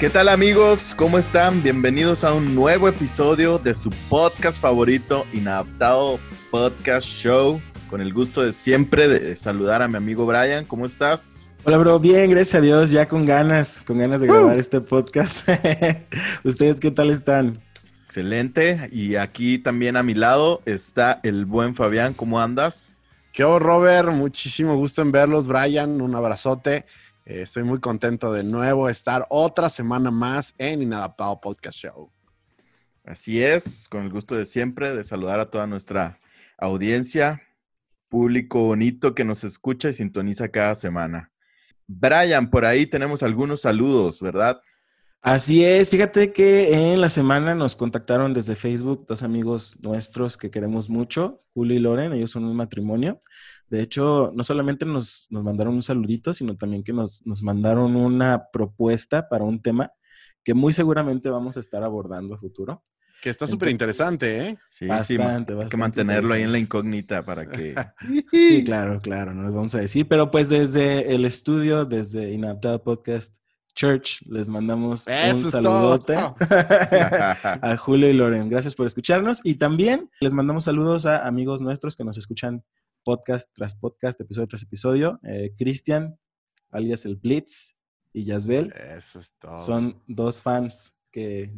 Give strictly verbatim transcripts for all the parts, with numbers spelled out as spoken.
¿Qué tal, amigos? ¿Cómo están? Bienvenidos a un nuevo episodio de su podcast favorito, Inadaptado Podcast Show. Con el gusto de siempre de saludar a mi amigo Brian. ¿Cómo estás? Hola, bro. Bien, gracias a Dios. Ya con ganas, con ganas de ¡Uh! grabar este podcast. ¿Ustedes qué tal están? Excelente. Y aquí también a mi lado está el buen Fabián. ¿Cómo andas? ¿Qué hago, Robert? Muchísimo gusto en verlos, Brian. Un abrazote. Eh, estoy muy contento de nuevo estar otra semana más en Inadaptado Podcast Show. Así es, con el gusto de siempre de saludar a toda nuestra audiencia, público bonito que nos escucha y sintoniza cada semana. Brian, por ahí tenemos algunos saludos, ¿verdad? Así es, fíjate que en la semana nos contactaron desde Facebook dos amigos nuestros que queremos mucho, Julio y Loren. Ellos son un matrimonio. De hecho, no solamente nos, nos mandaron un saludito, sino también que nos, nos mandaron una propuesta para un tema que muy seguramente vamos a estar abordando a futuro. Que está súper interesante, ¿eh? Sí, bastante, sí, bastante. Hay que mantenerlo ahí en la incógnita para que... Sí, claro, claro, no les vamos a decir. Pero pues desde el estudio, desde Inadaptado Podcast Church, les mandamos Eso un saludote a Julio y Loren. Gracias por escucharnos. Y también les mandamos saludos a amigos nuestros que nos escuchan podcast tras podcast, episodio tras episodio. Eh, Cristian, alias El Blitz, y Yasbel. Eso es todo. Son dos fans que...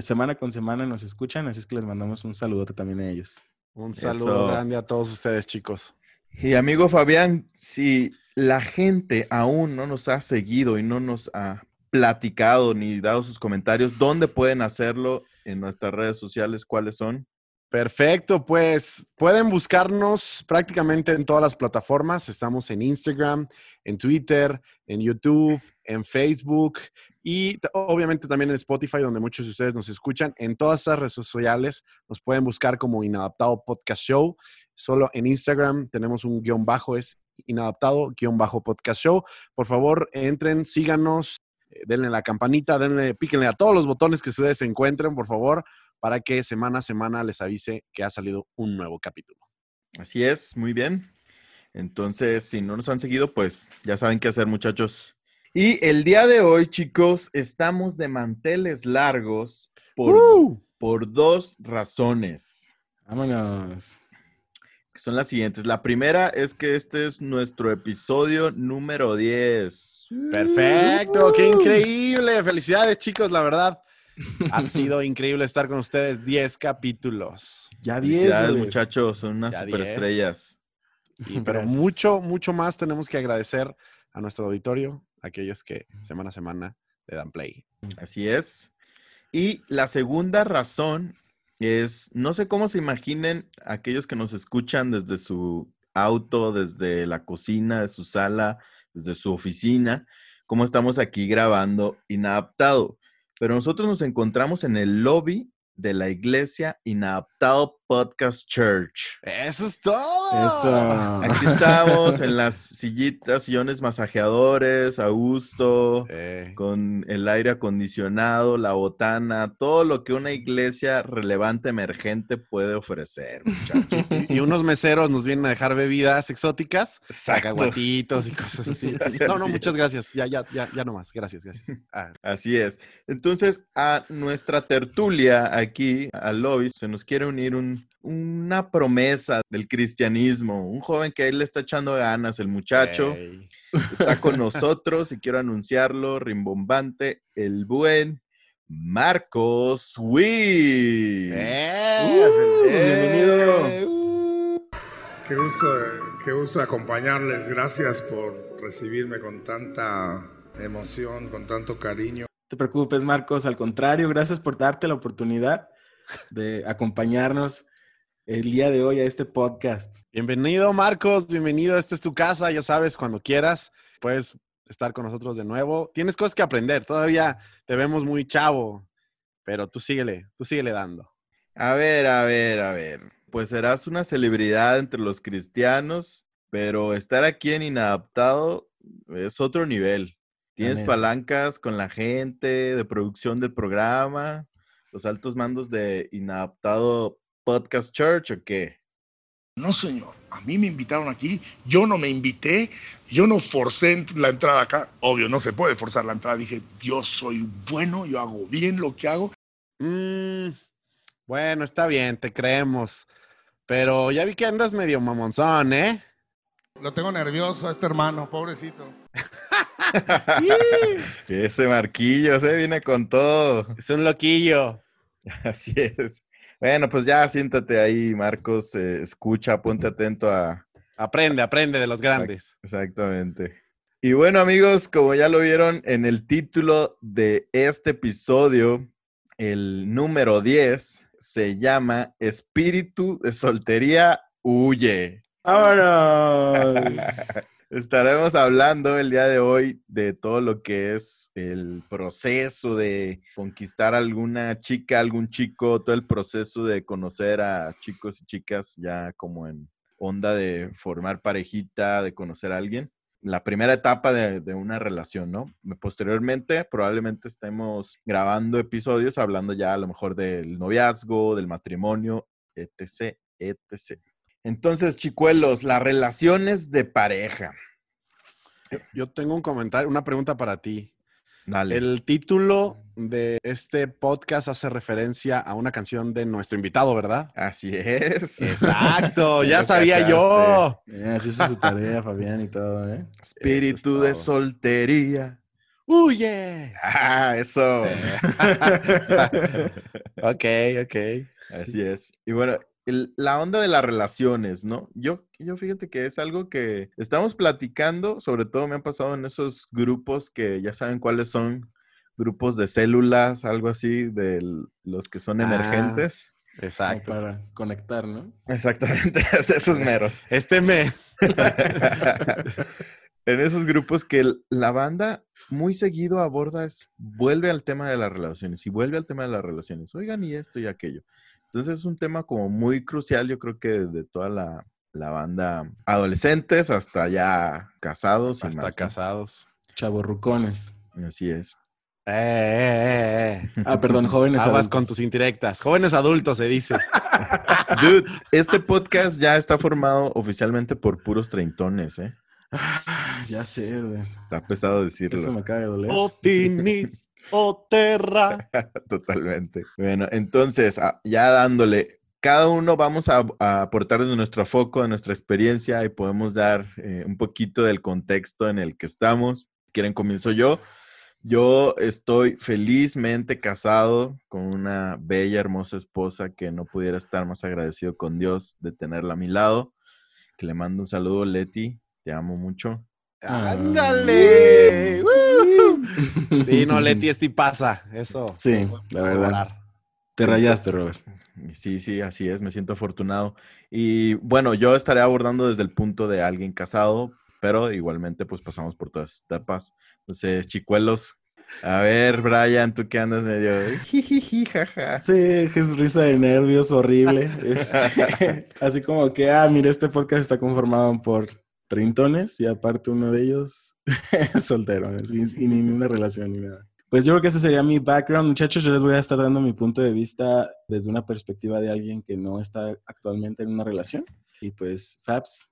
semana con semana nos escuchan, así es que les mandamos un saludote también a ellos. Un saludo Eso. grande a todos ustedes, chicos. Y amigo Fabián, si la gente aún no nos ha seguido y no nos ha platicado ni dado sus comentarios, ¿dónde pueden hacerlo? En nuestras redes sociales, ¿cuáles son? Perfecto, pues pueden buscarnos prácticamente en todas las plataformas. Estamos en Instagram, en Twitter, en YouTube, en Facebook y t- obviamente también en Spotify, donde muchos de ustedes nos escuchan. En todas esas redes sociales nos pueden buscar como Inadaptado Podcast Show. Solo en Instagram tenemos un guión bajo, es Inadaptado guión bajo Podcast Show. Por favor, entren, síganos, denle la campanita, denle, píquenle a todos los botones que ustedes encuentren, por favor, para que semana a semana les avise que ha salido un nuevo capítulo. Así es, muy bien. Entonces, si no nos han seguido, pues ya saben qué hacer, muchachos. Y el día de hoy, chicos, estamos de manteles largos por, ¡Uh! por dos razones. Vámonos. Son las siguientes. La primera es que este es nuestro episodio número diez. ¡Perfecto! ¡Uh! ¡Qué increíble! ¡Felicidades, chicos! La verdad, ha sido increíble estar con ustedes. diez capítulos. Ya diez. Felicidades, muchachos. Son unas superestrellas. Y, pero Gracias. mucho, mucho más tenemos que agradecer a nuestro auditorio, a aquellos que semana a semana le dan play. Así es. Y la segunda razón es, no sé cómo se imaginen aquellos que nos escuchan desde su auto, desde la cocina, de su sala, desde su oficina, cómo estamos aquí grabando Inadaptado. Pero nosotros nos encontramos en el lobby de la iglesia Inadaptado Podcast Church. ¡Eso es todo! Eso. Aquí estamos en las sillitas, sillones masajeadores, a gusto, eh. con el aire acondicionado, la botana, todo lo que una iglesia relevante, emergente puede ofrecer, muchachos. Y, y unos meseros nos vienen a dejar bebidas exóticas, cacahuatitos y cosas así. No, no, así muchas es. gracias. Ya, ya, ya, ya nomás. Gracias, gracias. Ah. Así es. Entonces, a nuestra tertulia aquí, al lobby, se nos quiere unir un una promesa del cristianismo, un joven que ahí le está echando ganas, el muchacho hey. está con nosotros y quiero anunciarlo rimbombante, el buen Marcos Witt. Hey, uh, bienvenido. Uh. Qué gusto, qué gusto acompañarles. Gracias por recibirme con tanta emoción, con tanto cariño. No te preocupes, Marcos, al contrario, gracias por darte la oportunidad de acompañarnos el día de hoy a este podcast. Bienvenido, Marcos, bienvenido. Esta es tu casa, ya sabes, cuando quieras puedes estar con nosotros de nuevo. Tienes cosas que aprender, todavía te vemos muy chavo, pero tú síguele, tú síguele dando. A ver, a ver, a ver. Pues serás una celebridad entre los cristianos, pero estar aquí en Inadaptado es otro nivel. Tienes Amén. palancas con la gente de producción del programa. Los altos mandos de Inadaptado Podcast Church, ¿o qué? No, señor, a mí me invitaron aquí, yo no me invité, yo no forcé la entrada acá. Obvio, no se puede forzar la entrada. Dije, yo soy bueno, yo hago bien lo que hago. Mm, bueno, está bien, te creemos. Pero ya vi que andas medio mamonzón, ¿eh? Lo tengo nervioso a este hermano, pobrecito. Ese Marquillo, se viene con todo. Es un loquillo. Así es. Bueno, pues ya siéntate ahí, Marcos, eh, escucha, ponte atento a... Aprende, aprende de los grandes. Exactamente. Y bueno, amigos, como ya lo vieron en el título de este episodio, el número diez se llama Espíritu de Soltería Huye. ¡Vámonos! Estaremos hablando el día de hoy de todo lo que es el proceso de conquistar alguna chica, algún chico, todo el proceso de conocer a chicos y chicas ya como en onda de formar parejita, de conocer a alguien. La primera etapa de, de una relación, ¿no? Posteriormente, probablemente estemos grabando episodios hablando ya a lo mejor del noviazgo, del matrimonio, etcétera, etcétera. Entonces, chicuelos, las relaciones de pareja. Yo tengo un comentario, una pregunta para ti. Dale. El título de este podcast hace referencia a una canción de nuestro invitado, ¿verdad? Así es. Exacto, ya sabía yo. Yeah, así hizo su tarea, Fabián y todo, ¿eh? Espíritu es de soltería. ¡Huye! ¡Ah, eso! Ok, ok. Así es. Y bueno... La onda de las relaciones, ¿no? Yo, yo fíjate que es algo que estamos platicando, sobre todo me han pasado en esos grupos que ya saben cuáles son, grupos de células, algo así, de los que son emergentes. Ah, exacto. Para conectar, ¿no? Exactamente, de esos meros. Este me... En esos grupos que la banda muy seguido aborda es, vuelve al tema de las relaciones y vuelve al tema de las relaciones. Oigan, y esto y aquello. Entonces es un tema como muy crucial, yo creo que de toda la, la banda, adolescentes hasta ya casados. Hasta más, casados. ¿No? Chavorrucones. Así es. Eh, eh, eh. Ah, perdón, jóvenes adultos. Aguas con tus indirectas. Jóvenes adultos se dice. Dude, este podcast ya está formado oficialmente por puros treintones, ¿eh? Ya sé, güey. Está pesado decirlo. Eso me acaba de doler. Otinis. ¡Oh, terra! Totalmente. Bueno, entonces, ya dándole, cada uno vamos a, a aportar desde nuestro foco, de nuestra experiencia y podemos dar eh, un poquito del contexto en el que estamos. Si quieren, comienzo yo. Yo estoy felizmente casado con una bella, hermosa esposa que no pudiera estar más agradecido con Dios de tenerla a mi lado. Que le mando un saludo, Leti. Te amo mucho. ¡Ándale! Sí, no, Leti, este pasa. Eso. Sí, la verdad. Te rayaste, Robert. Sí, sí, así es. Me siento afortunado. Y bueno, yo estaré abordando desde el punto de alguien casado, pero igualmente pues pasamos por todas estas etapas. Entonces, chicuelos. A ver, Brian, tú que andas medio... Jijiji, jaja. Sí, es risa de nervios horrible. Este, así como que, ah, mira, este podcast está conformado por... treintones y aparte uno de ellos soltero, y, y ni una relación ni nada. Pues yo creo que ese sería mi background, muchachos. Yo les voy a estar dando mi punto de vista desde una perspectiva de alguien que no está actualmente en una relación. Y pues, Fabs,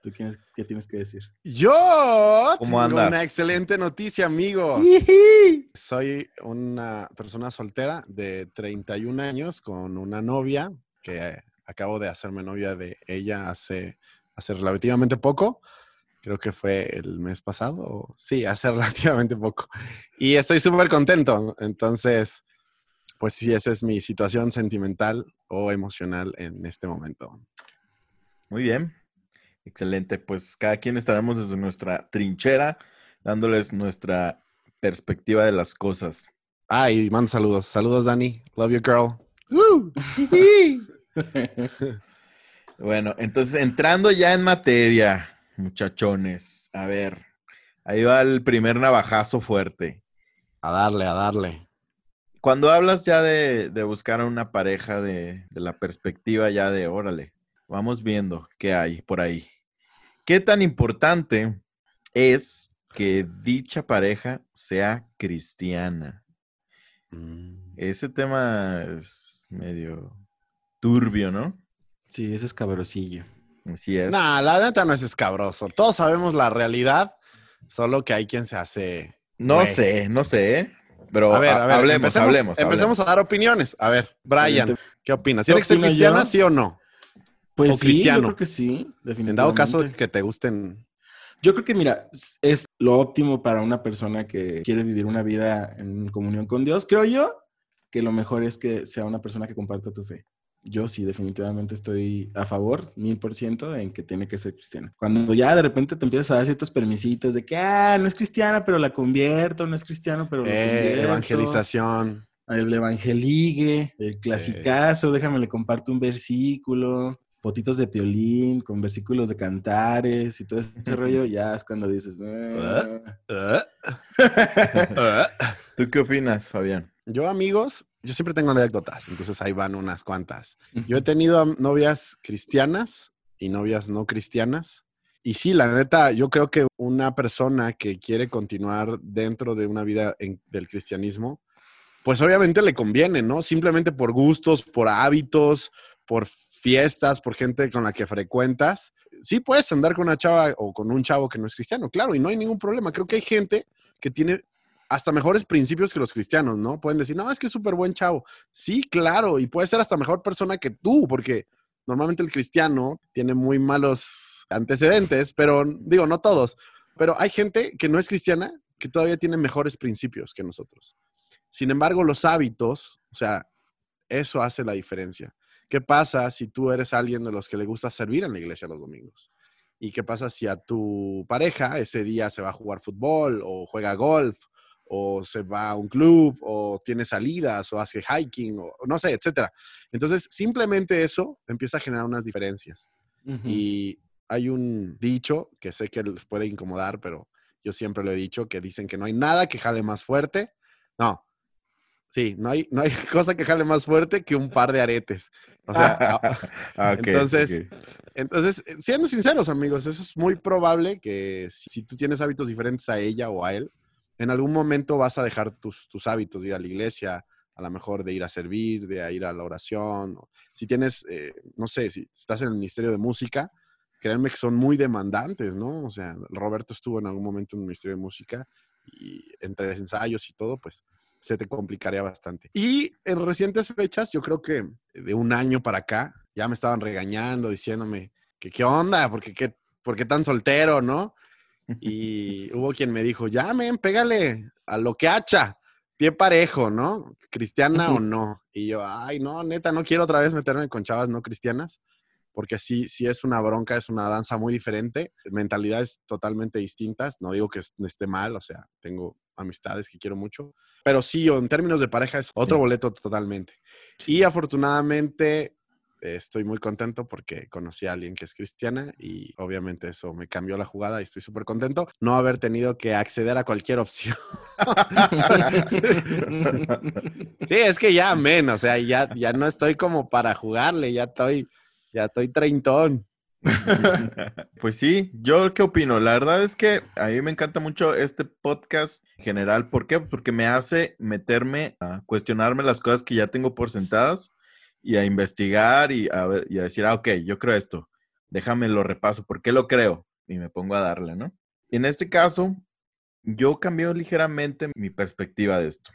¿tú qué, qué tienes que decir? Yo tengo una excelente noticia, amigos. ¡Yihí! Soy una persona soltera de treinta y un años con una novia que acabo de hacerme novia de ella hace... Hace relativamente poco, creo que fue el mes pasado, sí, hace relativamente poco. Y estoy súper contento, entonces, pues sí, esa es mi situación sentimental o emocional en este momento. Muy bien, excelente, pues cada quien estaremos desde nuestra trinchera, dándoles nuestra perspectiva de las cosas. Ah, y mando saludos, saludos Dani, love you girl. ¡Woo! Bueno, entonces, entrando ya en materia, muchachones. A ver, ahí va el primer navajazo fuerte. A darle, a darle. Cuando hablas ya de, de buscar a una pareja de, de la perspectiva ya de, órale, vamos viendo qué hay por ahí. ¿Qué tan importante es que dicha pareja sea cristiana? Mm. Ese tema es medio turbio, ¿no? Sí, eso es cabrosillo. Así es. Nah, la neta no es escabroso. Todos sabemos la realidad, solo que hay quien se hace... No wey. sé, no sé, pero a ver, a ver, hablemos, empecemos, hablemos. Empecemos hablemos. a dar opiniones. A ver, Brian, ¿qué opinas? ¿Tiene que ser cristiana, yo? sí o no? Pues o sí, cristiano. Yo creo que sí, definitivamente. En dado caso que te gusten... Yo creo que, mira, es lo óptimo para una persona que quiere vivir una vida en comunión con Dios. Creo yo que lo mejor es que sea una persona que comparta tu fe. Yo sí, definitivamente estoy a favor, mil por ciento, en que tiene que ser cristiana. Cuando ya de repente te empiezas a dar ciertos permisitos de que, ah, no es cristiana, pero la convierto, no es cristiano, pero la eh, convierto. Evangelización. El evangeligue, el clasicazo, eh. déjame le comparto un versículo, fotitos de Piolín con versículos de cantares y todo ese rollo, ya es cuando dices... Eh. ¿Tú qué opinas, Fabián? Yo, amigos... Yo siempre tengo anécdotas, entonces ahí van unas cuantas. Yo he tenido novias cristianas y novias no cristianas. Y sí, la neta, yo creo que una persona que quiere continuar dentro de una vida en, del cristianismo, pues obviamente le conviene, ¿no? Simplemente por gustos, por hábitos, por fiestas, por gente con la que frecuentas. Sí puedes andar con una chava o con un chavo que no es cristiano, claro, y no hay ningún problema. Creo que hay gente que tiene... hasta mejores principios que los cristianos, ¿no? Pueden decir, no, es que es súper buen chavo. Sí, claro, y puede ser hasta mejor persona que tú, porque normalmente el cristiano tiene muy malos antecedentes, pero, digo, no todos. Pero hay gente que no es cristiana que todavía tiene mejores principios que nosotros. Sin embargo, los hábitos, o sea, eso hace la diferencia. ¿Qué pasa si tú eres alguien de los que le gusta servir en la iglesia los domingos? ¿Y qué pasa si a tu pareja ese día se va a jugar fútbol o juega golf? O se va a un club, o tiene salidas, o hace hiking, o no sé, etcétera. Entonces, simplemente eso empieza a generar unas diferencias. Uh-huh. Y hay un dicho que sé que les puede incomodar, pero yo siempre lo he dicho, que dicen que no hay nada que jale más fuerte. No. Sí, no hay, no hay cosa que jale más fuerte que un par de aretes. O sea, okay, entonces, okay. entonces, siendo sinceros, amigos, eso es muy probable que si, si tú tienes hábitos diferentes a ella o a él, en algún momento vas a dejar tus, tus hábitos de ir a la iglesia, a lo mejor de ir a servir, de ir a la oración. Si tienes, eh, no sé, si estás en el Ministerio de Música, créanme que son muy demandantes, ¿no? O sea, Roberto estuvo en algún momento en el Ministerio de Música y entre ensayos y todo, pues se te complicaría bastante. Y en recientes fechas, yo creo que de un año para acá, ya me estaban regañando, diciéndome que qué onda, porque qué, porque tan soltero, ¿no? Y hubo quien me dijo, ya, men, pégale a lo que hacha, pie parejo, ¿no? Cristiana uh-huh. o no. Y yo, ay, no, neta, no quiero otra vez meterme con chavas no cristianas, porque sí, sí es una bronca, es una danza muy diferente, mentalidades totalmente distintas. No digo que esté mal, o sea, tengo amistades que quiero mucho, pero sí, en términos de pareja es otro boleto totalmente. Y afortunadamente... estoy muy contento porque conocí a alguien que es cristiana y obviamente eso me cambió la jugada y estoy súper contento no haber tenido que acceder a cualquier opción. Sí, es que ya, men, o sea, ya, ya no estoy como para jugarle, ya estoy, ya estoy treintón. Pues sí, yo qué opino, la verdad es que a mí me encanta mucho este podcast en general. ¿Por qué? Porque me hace meterme a cuestionarme las cosas que ya tengo por sentadas. Y a investigar y a, ver, y a decir, ah, ok, yo creo esto. Déjame lo repaso. ¿Por qué lo creo? Y me pongo a darle, ¿no? En este caso, yo cambié ligeramente mi perspectiva de esto.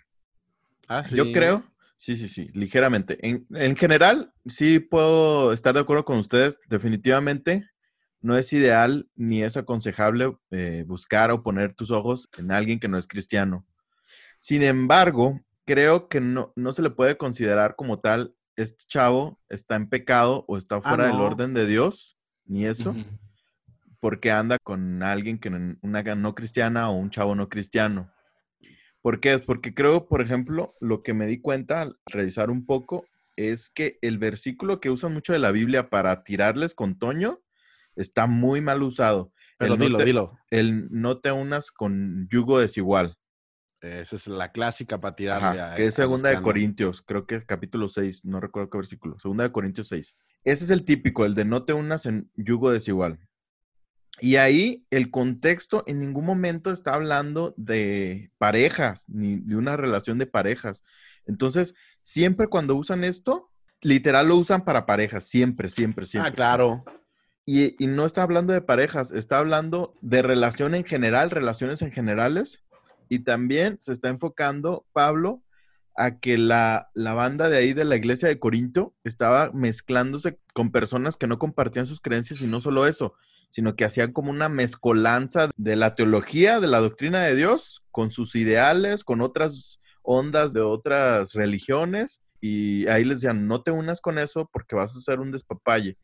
Ah, sí. Yo creo, sí, sí, sí, ligeramente. En, en general, sí puedo estar de acuerdo con ustedes. Definitivamente no es ideal ni es aconsejable eh, buscar o poner tus ojos en alguien que no es cristiano. Sin embargo, creo que no, no se le puede considerar como tal este chavo está en pecado o está fuera ah, no. del orden de Dios, ni eso, uh-huh. porque anda con alguien que una no cristiana o un chavo no cristiano. ¿Por qué? Es porque creo, por ejemplo, lo que me di cuenta al revisar un poco es que el versículo que usan mucho de la Biblia para tirarles con Toño está muy mal usado. Pero el dilo, no te, dilo. El no te unas con yugo desigual. Esa es la clásica para tirarle. Ajá, a... que es segunda de Corintios, creo que es capítulo seis, no recuerdo qué versículo. Segunda de Corintios seis. Ese es el típico, el de no te unas en yugo desigual. Y ahí el contexto en ningún momento está hablando de parejas, ni de una relación de parejas. Entonces, siempre cuando usan esto, literal lo usan para parejas, siempre, siempre, siempre. Ah, claro. Y, y no está hablando de parejas, está hablando de relación en general, relaciones en generales. Y también se está enfocando, Pablo, a que la, la banda de ahí de la iglesia de Corinto estaba mezclándose con personas que no compartían sus creencias, y no solo eso, sino que hacían como una mezcolanza de la teología, de la doctrina de Dios, con sus ideales, con otras ondas de otras religiones, y ahí les decían, no te unas con eso porque vas a hacer un despapalle.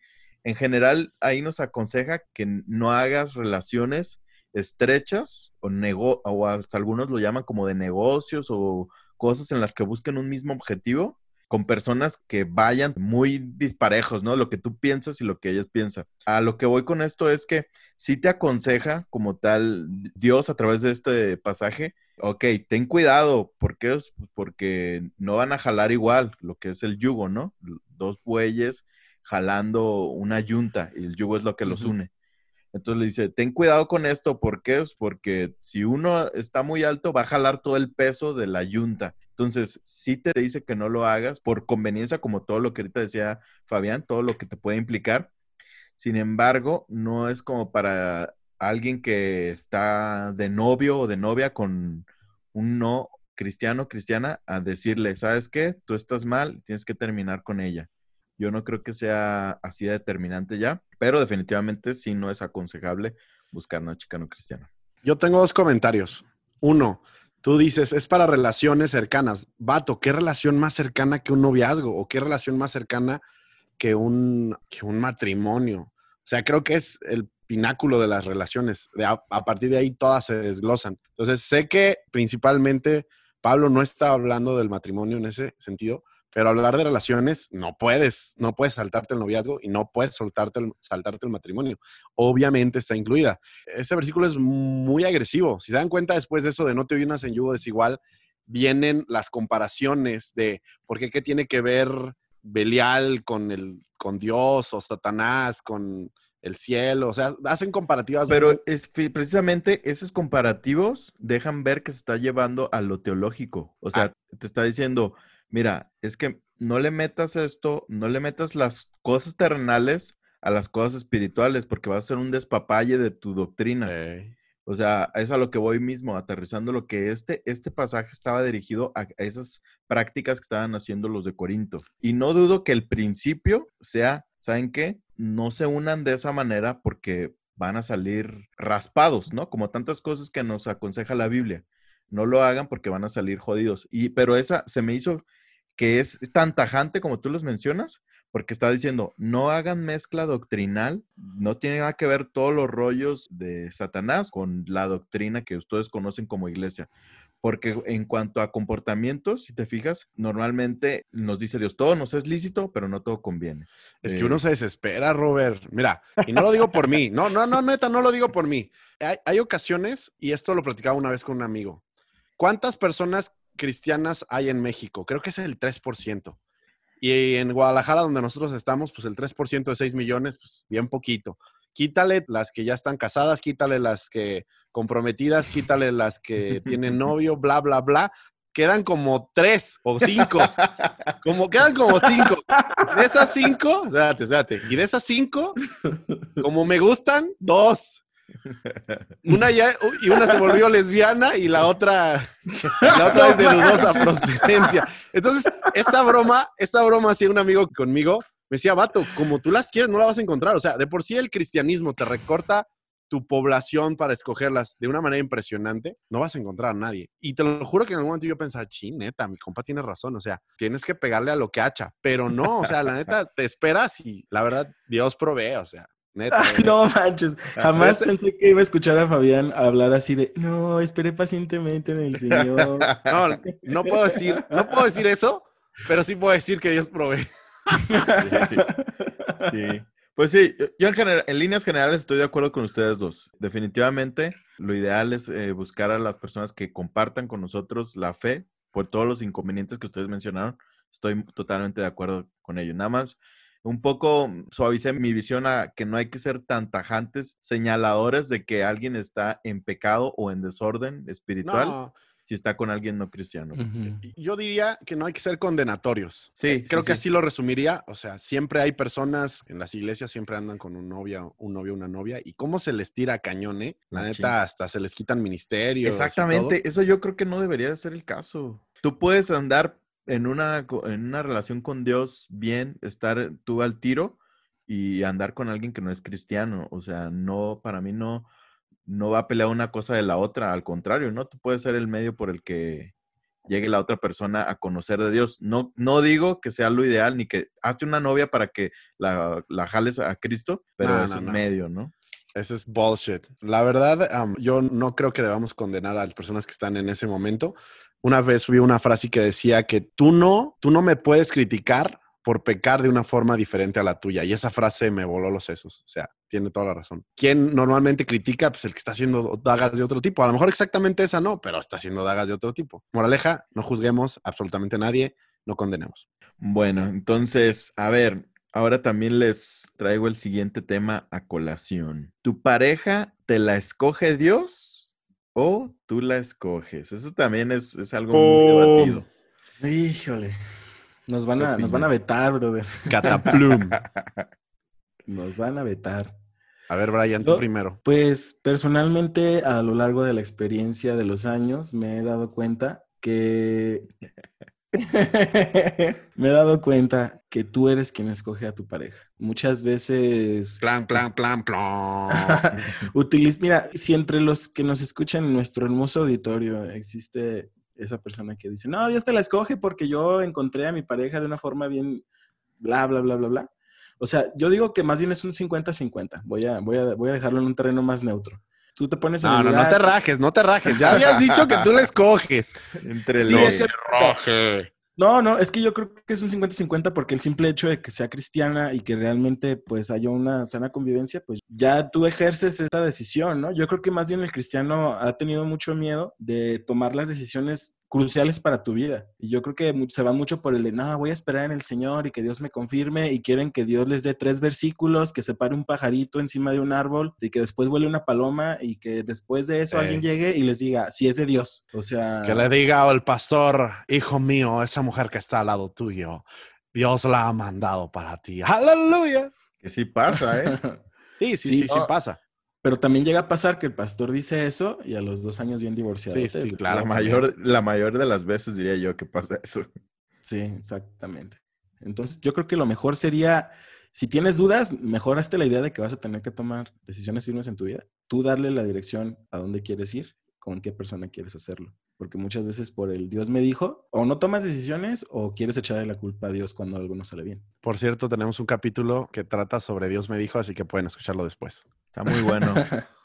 En general, ahí nos aconseja que no hagas relaciones estrechas o, nego- o hasta algunos lo llaman como de negocios o cosas en las que busquen un mismo objetivo con personas que vayan muy disparejos, ¿no? Lo que tú piensas y lo que ellas piensan. A lo que voy con esto es que sí te aconseja como tal Dios a través de este pasaje, ok, ten cuidado, ¿por qué? Porque no van a jalar igual lo que es el yugo, ¿no? Dos bueyes jalando una yunta y el yugo es lo que los uh-huh. une. Entonces le dice, ten cuidado con esto, ¿por qué? Porque si uno está muy alto, va a jalar todo el peso de la yunta. Entonces, sí te dice que no lo hagas por conveniencia, como todo lo que ahorita decía Fabián, todo lo que te puede implicar. Sin embargo, no es como para alguien que está de novio o de novia con un no cristiano, cristiana, a decirle, ¿sabes qué? Tú estás mal, tienes que terminar con ella. Yo no creo que sea así de determinante ya, pero definitivamente sí no es aconsejable buscar una chica no cristiana. Yo tengo dos comentarios. Uno, tú dices, es para relaciones cercanas. Vato, ¿qué relación más cercana que un noviazgo? ¿O qué relación más cercana que un, que un matrimonio? O sea, creo que es el pináculo de las relaciones. De a, a partir de ahí todas se desglosan. Entonces, sé que principalmente Pablo no está hablando del matrimonio en ese sentido, pero hablar de relaciones no puedes, no puedes saltarte el noviazgo y no puedes soltarte el, saltarte el matrimonio. Obviamente está incluida. Ese versículo es muy agresivo. Si se dan cuenta después de eso de no te unas en yugo desigual, vienen las comparaciones de por qué, qué tiene que ver Belial con, el, con Dios o Satanás, con el cielo. O sea, hacen comparativas. Pero muy... es, precisamente esos comparativos dejan ver que se está llevando a lo teológico. O sea, ah. te está diciendo... Mira, es que no le metas esto, no le metas las cosas terrenales a las cosas espirituales, porque va a ser un despapalle de tu doctrina. Hey. O sea, es a lo que voy mismo, aterrizando lo que este, este pasaje estaba dirigido a esas prácticas que estaban haciendo los de Corinto. Y no dudo que el principio sea, ¿saben qué? No se unan de esa manera porque van a salir raspados, ¿no? Como tantas cosas que nos aconseja la Biblia. No lo hagan porque van a salir jodidos. Y, pero esa se me hizo que es tan tajante como tú los mencionas, porque está diciendo, no hagan mezcla doctrinal, no tiene nada que ver todos los rollos de Satanás con la doctrina que ustedes conocen como iglesia. Porque en cuanto a comportamientos, si te fijas, normalmente nos dice Dios, todo nos es lícito, pero no todo conviene. Es eh... que uno se desespera, Robert. Mira, y no lo digo por mí. No, no, no, neta, no lo digo por mí. Hay, hay ocasiones, y esto lo platicaba una vez con un amigo, ¿cuántas personas cristianas hay en México? Creo que es el tres por ciento. Y en Guadalajara, donde nosotros estamos, pues el tres por ciento de seis millones, pues bien poquito. Quítale las que ya están casadas, quítale las que comprometidas, quítale las que tienen novio, bla, bla, bla. Quedan como tres o cinco. Como, quedan como cinco. De esas cinco, espérate, espérate. Y de esas cinco, como me gustan, dos. Una ya, y una se volvió lesbiana y la otra, la otra es de dudosa procedencia. Entonces, esta broma, esta broma hacía un amigo conmigo, me decía, vato, como tú las quieres, no la vas a encontrar. O sea, de por sí el cristianismo te recorta tu población para escogerlas de una manera impresionante, no vas a encontrar a nadie. Y te lo juro que en algún momento yo pensaba, chi, neta, mi compa tiene razón. O sea, tienes que pegarle a lo que hacha. Pero no, o sea, la neta, te esperas y la verdad, Dios provee, o sea. Neta, ah, no manches, jamás pensé que iba a escuchar a Fabián hablar así de no, esperé pacientemente en el Señor. No, no puedo decir, no puedo decir eso, pero sí puedo decir que Dios provee. Sí, sí. Pues sí, yo en, general, en líneas generales estoy de acuerdo con ustedes dos. Definitivamente lo ideal es eh, buscar a las personas que compartan con nosotros la fe por todos los inconvenientes que ustedes mencionaron. Estoy totalmente de acuerdo con ello. Nada más un poco suavicé mi visión a que no hay que ser tan tajantes, señaladores de que alguien está en pecado o en desorden espiritual. No, si está con alguien no cristiano. Uh-huh. Yo diría que no hay que ser condenatorios. Sí, eh, creo sí, que sí. así lo resumiría. O sea, siempre hay personas en las iglesias, siempre andan con un novio, un novio, una novia. ¿Y cómo se les tira a cañón, eh? La Machín. Neta, hasta se les quitan ministerios. Exactamente. Eso yo creo que no debería de ser el caso. Tú puedes andar en una, en una relación con Dios bien, estar tú al tiro y andar con alguien que no es cristiano. O sea, no, para mí no... no va a pelear una cosa de la otra, al contrario, ¿no? Tú puedes ser el medio por el que llegue la otra persona a conocer de Dios. No, no digo que sea lo ideal, ni que hazte una novia para que la, la jales a Cristo, pero no, es no, un no. medio, ¿no? Eso es bullshit. La verdad, um, yo no creo que debamos condenar a las personas que están en ese momento. Una vez subí una frase que decía que tú no, tú no me puedes criticar por pecar de una forma diferente a la tuya. Y esa frase me voló los sesos. O sea, tiene toda la razón. ¿Quién normalmente critica? Pues el que está haciendo dagas de otro tipo. A lo mejor exactamente esa no, pero está haciendo dagas de otro tipo. Moraleja, no juzguemos absolutamente a nadie, no condenemos. Bueno, entonces, a ver, ahora también les traigo el siguiente tema a colación. ¿Tu pareja te la escoge Dios o tú la escoges? Eso también es, es algo oh. muy debatido. Híjole. Nos van, a, nos van a vetar, brother. Cataplum. Nos van a vetar. A ver, Brian, tú Yo, primero. Pues, personalmente, a lo largo de la experiencia de los años, me he dado cuenta que... me he dado cuenta que tú eres quien escoge a tu pareja. Muchas veces... Plan, plan, plan, plan. Utiliz... Mira, si entre los que nos escuchan en nuestro hermoso auditorio existe... esa persona que dice, no, Dios te la escoge porque yo encontré a mi pareja de una forma bien bla, bla, bla, bla, bla. O sea, yo digo que más bien es un cincuenta cincuenta. Voy a, voy a, voy a dejarlo en un terreno más neutro. Tú te pones en no, no, no te rajes, no te rajes. Ya habías dicho que tú la escoges. Entre sí, los... Raje. No, no, es que yo creo que es un cincuenta cincuenta porque el simple hecho de que sea cristiana y que realmente pues haya una sana convivencia, pues ya tú ejerces esa decisión, ¿no? Yo creo que más bien el cristiano ha tenido mucho miedo de tomar las decisiones cruciales para tu vida. Y yo creo que se va mucho por el de, no, voy a esperar en el Señor y que Dios me confirme y quieren que Dios les dé tres versículos, que se pare un pajarito encima de un árbol y que después vuele una paloma y que después de eso eh. alguien llegue y les diga, si es de Dios. O sea... Que le diga al pastor, hijo mío, esa mujer que está al lado tuyo, Dios la ha mandado para ti. ¡Aleluya! Que sí pasa, ¿eh? sí, sí, sí, sí, no. sí pasa. Pero también llega a pasar que el pastor dice eso y a los dos años bien divorciado. Sí, sí, claro. La mayor, la mayor de las veces diría yo que pasa eso. Sí, exactamente. Entonces, yo creo que lo mejor sería, si tienes dudas, mejor hazte la idea de que vas a tener que tomar decisiones firmes en tu vida. Tú darle la dirección a dónde quieres ir, con qué persona quieres hacerlo. Porque muchas veces por el Dios me dijo, o no tomas decisiones o quieres echarle la culpa a Dios cuando algo no sale bien. Por cierto, tenemos un capítulo que trata sobre Dios me dijo, así que pueden escucharlo después. Está muy bueno.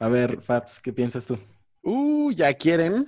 A ver, Fabs, ¿qué piensas tú? Uh, ya quieren.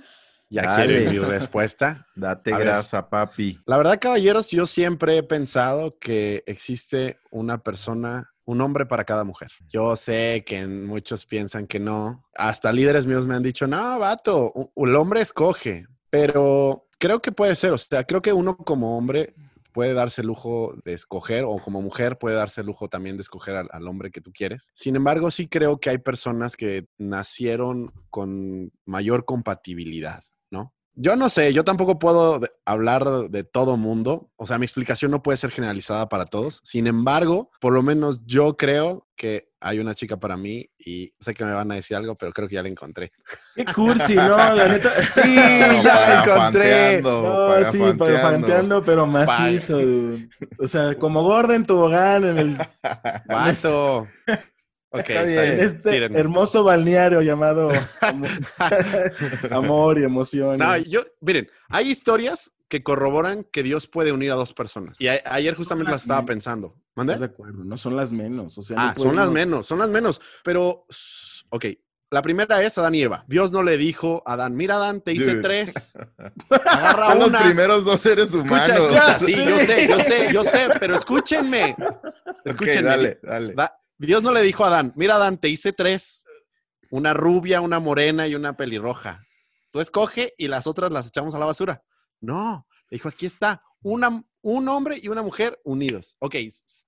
Ya Dale. quieren mi respuesta. Date a grasa, ver. papi. La verdad, caballeros, yo siempre he pensado que existe una persona... un hombre para cada mujer. Yo sé que muchos piensan que no. Hasta líderes míos me han dicho, no, vato, el hombre escoge. Pero creo que puede ser. O sea, creo que uno como hombre puede darse el lujo de escoger o como mujer puede darse el lujo también de escoger al, al hombre que tú quieres. Sin embargo, sí creo que hay personas que nacieron con mayor compatibilidad, ¿no? Yo no sé, yo tampoco puedo hablar de todo mundo. O sea, mi explicación no puede ser generalizada para todos. Sin embargo, por lo menos yo creo que hay una chica para mí y sé que me van a decir algo, pero creo que ya la encontré. ¡Qué cursi! No, la neta... Sí, no, ya la encontré. No, sí, panteando, pero macizo. Paga. O sea, como gorda en tobogán en el... Vaso. Okay, está bien. En este Tírenme. hermoso balneario llamado amor, amor y emoción. No, yo, miren, hay historias que corroboran que Dios puede unir a dos personas. Y a, ayer justamente las estaba pensando. ¿Mandé? No, de acuerdo, no son las menos. O sea, ah, no son las menos, son las menos. Pero, ok, la primera es Adán y Eva. Dios no le dijo a Adán, mira Adán, te hice Dude. tres. Agarra son una. Los primeros dos seres humanos. Escucha, escucha, sí, sí, yo sé, yo sé, yo sé, pero escúchenme. Escúchenme. Okay, dale, dale. Da, Dios no le dijo a Adán, mira Adán, te hice tres. Una rubia, una morena y una pelirroja. Tú escoge y las otras las echamos a la basura. No, le dijo, aquí está. Una, un hombre y una mujer unidos. Ok,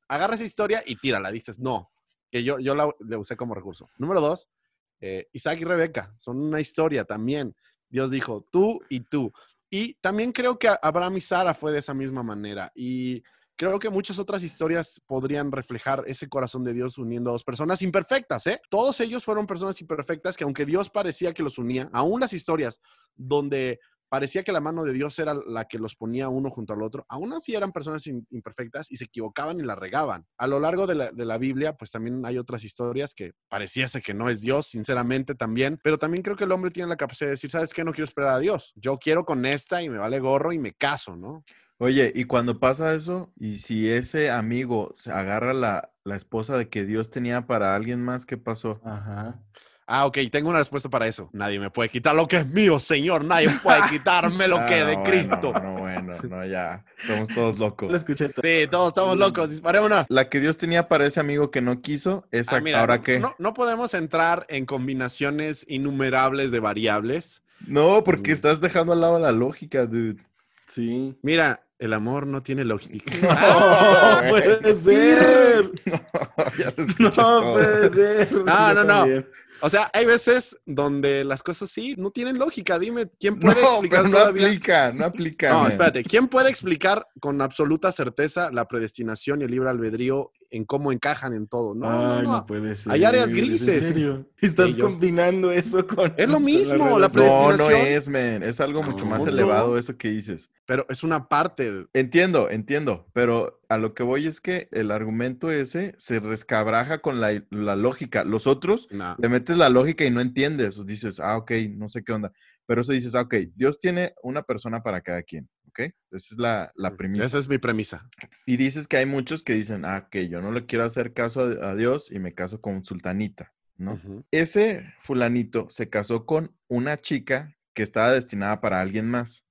agarra esa historia y tírala. Dices, no, que yo, yo la, la usé como recurso. Número dos, eh, Isaac y Rebeca. Son una historia también. Dios dijo, tú y tú. Y también creo que Abraham y Sara fue de esa misma manera. Y creo que muchas otras historias podrían reflejar ese corazón de Dios uniendo a dos personas imperfectas, ¿eh? Todos ellos fueron personas imperfectas que, aunque Dios parecía que los unía, aún las historias donde parecía que la mano de Dios era la que los ponía uno junto al otro, aún así eran personas imperfectas y se equivocaban y la regaban. A lo largo de la, de la Biblia, pues también hay otras historias que pareciese que no es Dios, sinceramente también. Pero también creo que el hombre tiene la capacidad de decir, ¿sabes qué? No quiero esperar a Dios. Yo quiero con esta y me vale gorro y me caso, ¿no? Oye, y cuando pasa eso, y si ese amigo se agarra la, la esposa de que Dios tenía para alguien más, ¿qué pasó? Ajá. Ah, ok, tengo una respuesta para eso. Nadie me puede quitar lo que es mío, Señor. Nadie puede quitarme lo ah, que es de no, Cristo. No, no, bueno, no, ya. Somos todos locos. Lo escuché todo. Sí, todos estamos locos. Disparémonos. La que Dios tenía para ese amigo que no quiso, esa, ah, mira, ¿ahora qué? No, no podemos entrar en combinaciones innumerables de variables. No, porque mm. estás dejando al lado la lógica, dude. Sí. Mira, el amor no tiene lógica. ¡No, ¡Ah, no puede ser! No, ya lo escuché todo. No puede ser. No, no, no. O sea, hay veces donde las cosas sí no tienen lógica. Dime, ¿quién puede no, explicar pero no todavía? aplica, no aplica. No, espérate. ¿Quién puede explicar con absoluta certeza la predestinación y el libre albedrío en cómo encajan en todo? No, Ay, no, no. no puede ser. Hay áreas grises. ¿En serio? Estás Ellos... combinando eso con... Es lo mismo, la predestinación. No, no es, man. Es algo mucho no, más no. elevado eso que dices. Pero es una parte. Entiendo, entiendo. Pero a lo que voy es que el argumento ese se rescabraja con la, la lógica. Los otros nah. le metes la lógica y no entiendes. Dices, ah, ok, no sé qué onda. Pero eso dices, ah, ok, Dios tiene una persona para cada quien, ¿ok? Esa es la, la premisa. Esa es mi premisa. Y dices que hay muchos que dicen, ah, ok, yo no le quiero hacer caso a, a Dios y me caso con sultanita, ¿no? Uh-huh. Ese fulanito se casó con una chica que estaba destinada para alguien más.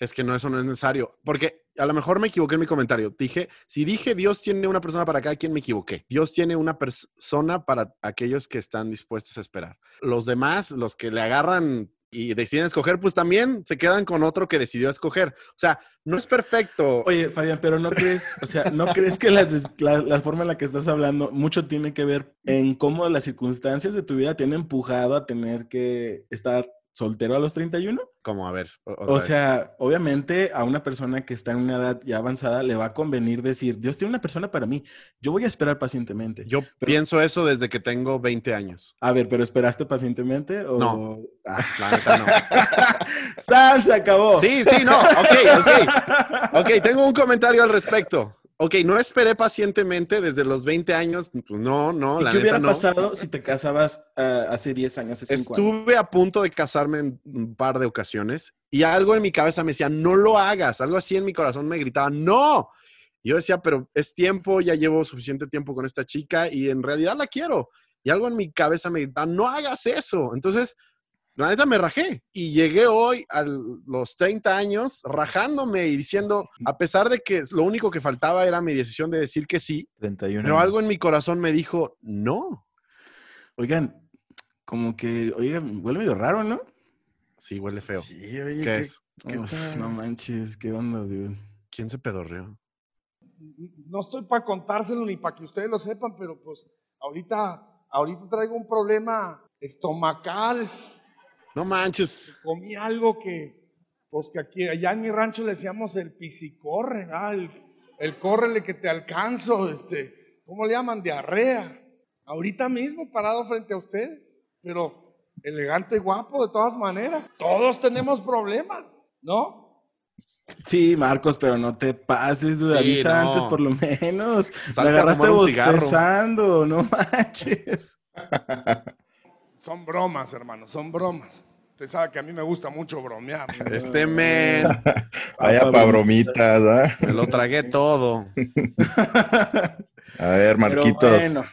Es que no, eso no es necesario. Porque a lo mejor me equivoqué en mi comentario. Dije, si dije Dios tiene una persona para cada quien, me equivoqué. Dios tiene una pers- persona para aquellos que están dispuestos a esperar. Los demás, los que le agarran y deciden escoger, pues también se quedan con otro que decidió escoger. O sea, no es perfecto. Oye, Fabián, pero ¿no crees, o sea, ¿no crees que las, la, la forma en la que estás hablando mucho tiene que ver en cómo las circunstancias de tu vida te han empujado a tener que estar soltero a los treinta y uno? Como, a ver. O sea, vez. obviamente a una persona que está en una edad ya avanzada le va a convenir decir, Dios tiene una persona para mí. Yo voy a esperar pacientemente. Yo pero, pienso eso desde que tengo veinte años. A ver, ¿pero esperaste pacientemente? O... No. Ah, la neta no. ¡San, se acabó! Sí, sí, no. Ok, ok. Ok, tengo un comentario al respecto. Ok, no esperé pacientemente desde los veinte años. No, no, la neta no. ¿Qué hubiera pasado si te casabas uh, hace diez años, hace cinco años? Estuve a punto de casarme en un par de ocasiones y algo en mi cabeza me decía, no lo hagas. Algo así en mi corazón me gritaba, ¡no! Y yo decía, pero es tiempo, ya llevo suficiente tiempo con esta chica y en realidad la quiero. Y algo en mi cabeza me gritaba, ¡no hagas eso! Entonces, la neta me rajé y llegué hoy a los treinta años rajándome y diciendo, a pesar de que lo único que faltaba era mi decisión de decir que sí, treinta y uno pero algo en mi corazón me dijo, no. Oigan, como que, oigan, huele medio raro, ¿no? Sí, huele feo. Sí, oye, ¿Qué, ¿qué es? ¿Qué Uf, está? No manches, ¿qué onda, dude? ¿Quién se pedorreó? No estoy para contárselo ni para que ustedes lo sepan, pero pues ahorita, ahorita traigo un problema estomacal. No manches. Comí algo que, pues que aquí, allá en mi rancho le decíamos el pisicorre, ¿verdad? El, el córrele que te alcanzo, este, ¿cómo le llaman? Diarrea. Ahorita mismo parado frente a ustedes, pero elegante y guapo de todas maneras. Todos tenemos problemas, ¿no? Sí, Marcos, pero no te pases, sí, avisa no. antes por lo menos. Me agarraste bostezando, no manches. Son bromas, hermano, son bromas. Usted sabe que a mí me gusta mucho bromear. Este men. Vaya pa' bromitas, ¿eh? Me lo tragué todo. A ver, Marquitos. Bueno.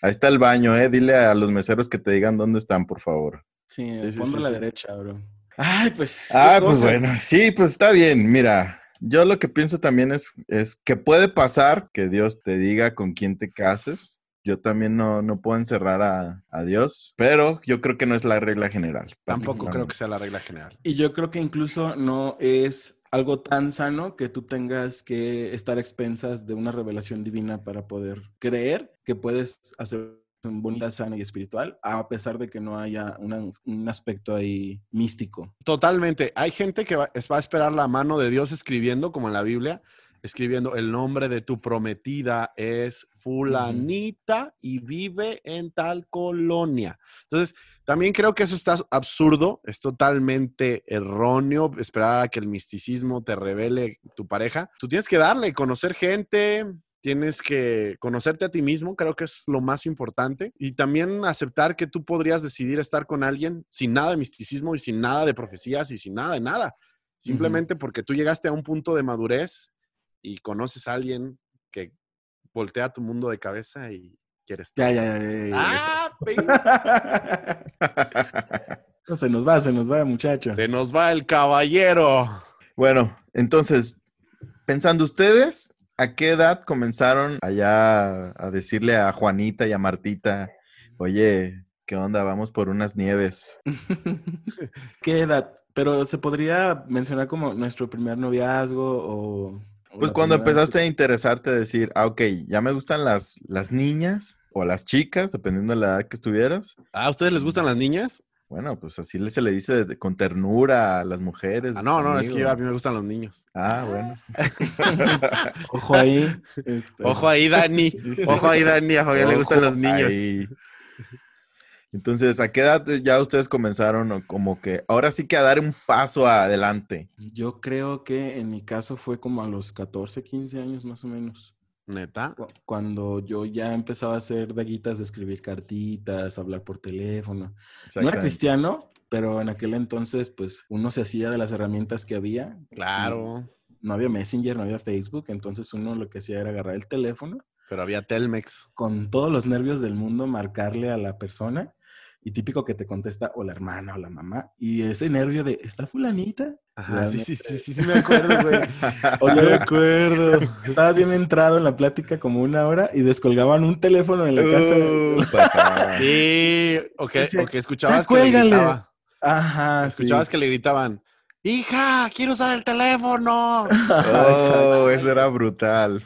Ahí está el baño, ¿eh? Dile a los meseros que te digan dónde están, por favor. Sí, sí, sí ponlo sí, a la sí. derecha, bro. Ay, pues. Ah, pues bueno. Sí, pues está bien. Mira, yo lo que pienso también es, es que puede pasar que Dios te diga con quién te cases. Yo también no, no puedo encerrar a, a Dios, pero yo creo que no es la regla general. Tampoco creo que sea la regla general. Y yo creo que incluso no es algo tan sano que tú tengas que estar a expensas de una revelación divina para poder creer que puedes hacer bonita, sana y espiritual, a pesar de que no haya una, un aspecto ahí místico. Totalmente. Hay gente que va, va a esperar la mano de Dios escribiendo, como en la Biblia, escribiendo el nombre de tu prometida es fulanita y vive en tal colonia. Entonces, también creo que eso está absurdo, es totalmente erróneo esperar a que el misticismo te revele tu pareja. Tú tienes que darle, conocer gente... Tienes que conocerte a ti mismo, creo que es lo más importante. Y también aceptar que tú podrías decidir estar con alguien sin nada de misticismo y sin nada de profecías y sin nada de nada. Simplemente uh-huh. porque tú llegaste a un punto de madurez y conoces a alguien que voltea tu mundo de cabeza y quieres... Ya, ya, ya, ya. ¡Ah! No, se nos va, se nos va, muchacho. Se nos va el caballero. Bueno, entonces, pensando ustedes... ¿A qué edad comenzaron allá a decirle a Juanita y a Martita, oye, qué onda, vamos por unas nieves? ¿Qué edad? Pero se podría mencionar como nuestro primer noviazgo o... Pues cuando empezaste a interesarte a decir, ah, ok, ya me gustan las, las niñas o las chicas, dependiendo de la edad que estuvieras. ¿A ustedes les gustan las niñas? Bueno, pues así se le dice de, con ternura a las mujeres. Ah, no, no, amigos. Es que yo, a mí me gustan los niños. Ah, bueno. Ojo ahí. Este... Ojo ahí, Dani. Ojo ahí, Dani. A Javier le gustan los niños. Ahí. Entonces, ¿a qué edad ya ustedes comenzaron como que ahora sí que a dar un paso adelante? Yo creo que en mi caso fue como a los catorce, quince años más o menos. ¿Neta? Cuando yo ya empezaba a hacer daguitas de escribir cartitas, hablar por teléfono. No era cristiano, pero en aquel entonces, pues, uno se hacía de las herramientas que había. Claro. No había Messenger, no había Facebook, entonces uno lo que hacía era agarrar el teléfono. Pero había Telmex. Con todos los nervios del mundo, marcarle a la persona. Y típico que te contesta o la hermana o la mamá. Y ese nervio de, ¿está fulanita? Ajá, sí, sí, sí, sí, sí, me acuerdo, güey. O no me acuerdo. Estabas bien entrado en la plática como una hora y descolgaban un teléfono en la uh, casa. Pasaba. Sí, o que, o que escuchabas que le gritaban. Ajá, escuchabas sí. que le gritaban, ¡hija, quiero usar el teléfono! Oh, eso era brutal.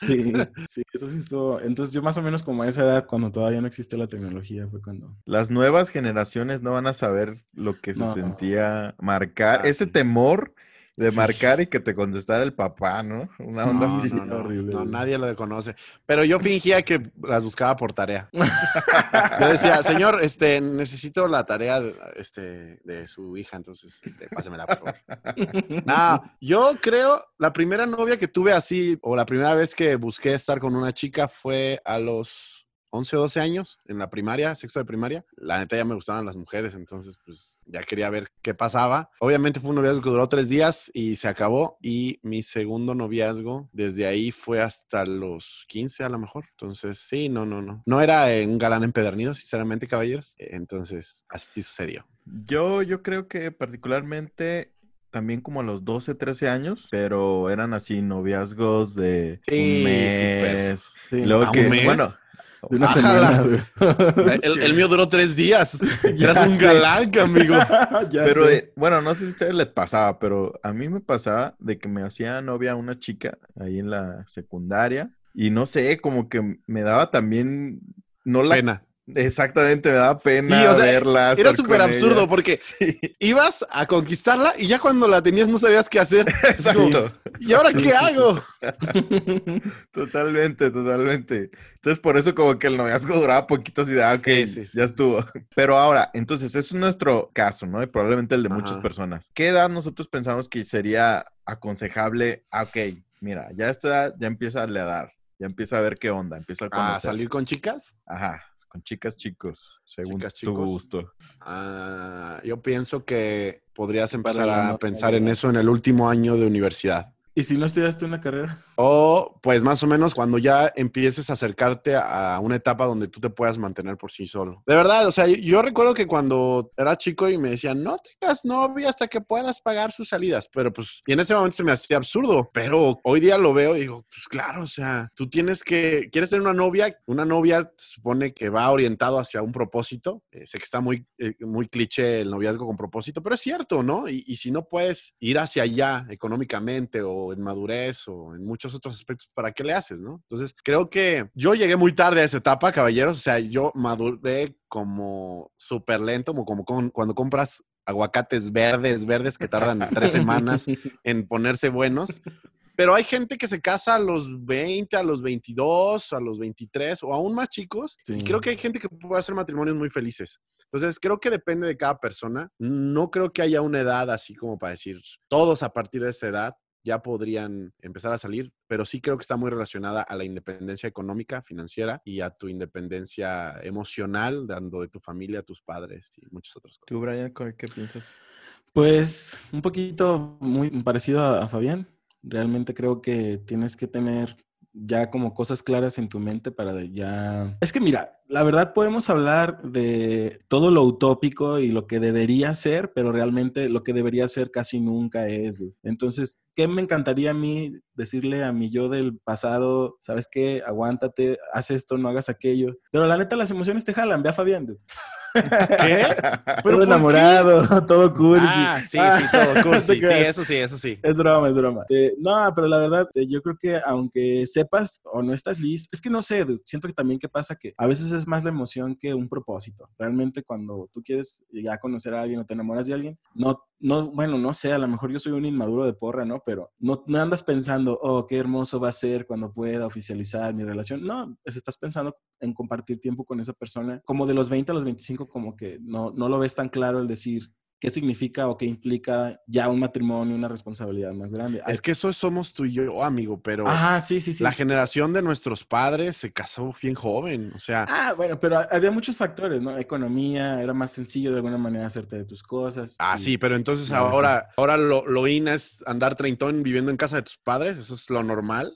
Sí, sí, eso sí estuvo. Entonces yo más o menos como a esa edad, cuando todavía no existía la tecnología, fue cuando... Las nuevas generaciones no van a saber lo que se no. sentía marcar, ah, ese sí. temor de sí. marcar y que te contestara el papá, ¿no? Una onda no, así. No, no, horrible. No, nadie lo conoce. Pero yo fingía que las buscaba por tarea. Yo decía, señor, este, necesito la tarea de, este, de su hija, entonces este, pásemela, por favor. Nada, yo creo, la primera novia que tuve así, o la primera vez que busqué estar con una chica fue a los once, doce años, en la primaria, sexto de primaria. La neta ya me gustaban las mujeres, entonces pues ya quería ver qué pasaba. Obviamente fue un noviazgo que duró tres días y se acabó. Y mi segundo noviazgo desde ahí fue hasta los quince a lo mejor. Entonces sí, no, no, no. No era un galán empedernido, sinceramente, caballeros. Entonces así sucedió. Yo, yo creo que particularmente... También como a los doce, trece años, pero eran así noviazgos de sí, un mes. Sí, luego que, un mes. Bueno, de una semana. El, el mío duró tres días. Ya eras un sé. galán, amigo. Ya pero eh, bueno, no sé si a ustedes les pasaba, pero a mí me pasaba de que me hacía novia una chica ahí en la secundaria. Y no sé, como que me daba también... no la pena. Exactamente, me daba pena sí, o sea, verla. Era súper absurdo ella. Porque sí. ibas a conquistarla y ya cuando la tenías no sabías qué hacer. Exacto. ¿Y ahora sí, qué sí, hago? Sí. Totalmente, totalmente. Entonces por eso como que el noviazgo duraba poquito así de, ah, ok, sí, sí, sí. ya estuvo. Pero ahora, entonces ese es nuestro caso, ¿no? Y probablemente el de Ajá. muchas personas. ¿Qué edad nosotros pensamos que sería aconsejable? Ah, ok, mira, ya a esta edad ya empieza a leer, ya empieza a ver qué onda, empieza a conocer. ¿A salir con chicas? Ajá. Con chicas, chicos, según chicas, chicos. tu gusto. Ah, yo pienso que podrías empezar a pensar en eso en el último año de universidad. ¿Y si no estudiaste una carrera? O, pues más o menos cuando ya empieces a acercarte a una etapa donde tú te puedas mantener por sí solo. De verdad, o sea, yo recuerdo que cuando era chico y me decían, no tengas novia hasta que puedas pagar sus salidas. Pero pues, y en ese momento se me hacía absurdo. Pero hoy día lo veo y digo, pues claro, o sea, tú tienes que, quieres tener una novia. Una novia se supone que va orientado hacia un propósito. Eh, sé que está muy, eh, muy cliché el noviazgo con propósito, pero es cierto, ¿no? Y, y si no puedes ir hacia allá económicamente o o en madurez o en muchos otros aspectos, ¿para qué le haces, no? Entonces, creo que yo llegué muy tarde a esa etapa, caballeros. O sea, yo maduré como súper lento, como, como con, cuando compras aguacates verdes, verdes que tardan tres semanas en ponerse buenos. Pero hay gente que se casa a los veinte, a los veintidós, a los veintitrés o aún más chicos. Sí. Y creo que hay gente que puede hacer matrimonios muy felices. Entonces, creo que depende de cada persona. No creo que haya una edad así como para decir, todos a partir de esa edad ya podrían empezar a salir, pero sí creo que está muy relacionada a la independencia económica, financiera, y a tu independencia emocional, dando de tu familia, a tus padres y muchas otras cosas. ¿Tú, Brian, qué piensas? Pues un poquito muy parecido a Fabián. Realmente creo que tienes que tener ya como cosas claras en tu mente para ya... Es que mira, la verdad podemos hablar de todo lo utópico y lo que debería ser, pero realmente lo que debería ser casi nunca es. Entonces, ¿qué me encantaría a mí decirle a mi yo del pasado? ¿Sabes qué? Aguántate, haz esto, no hagas aquello. Pero la neta, las emociones te jalan. Ve a Fabián, dude. ¿Qué? Todo enamorado, qué? Todo cursi. Ah, sí, ah, sí, todo cursi. Sí, eso sí, eso sí. Es broma, es broma. Eh, no, pero la verdad, eh, yo creo que aunque sepas o no estás listo, es que no sé, dude, siento que también que pasa que a veces es más la emoción que un propósito. Realmente cuando tú quieres ya conocer a alguien o te enamoras de alguien, no, no, bueno, no sé, a lo mejor yo soy un inmaduro de porra, ¿no? Pero no, no andas pensando, oh, qué hermoso va a ser cuando pueda oficializar mi relación. No, pues estás pensando en compartir tiempo con esa persona. Como de los veinte a los veinticinco, como que no, no lo ves tan claro el decir qué significa o qué implica ya un matrimonio, una responsabilidad más grande. Es que eso somos tú y yo, amigo, pero Ajá, sí, sí, sí. la generación de nuestros padres se casó bien joven, o sea... Ah, bueno, pero había muchos factores, ¿no? Economía, era más sencillo de alguna manera hacerte de tus cosas. Ah, y, sí, pero entonces no, ahora, sí. ahora lo, lo in es andar treintón viviendo en casa de tus padres, ¿eso es lo normal?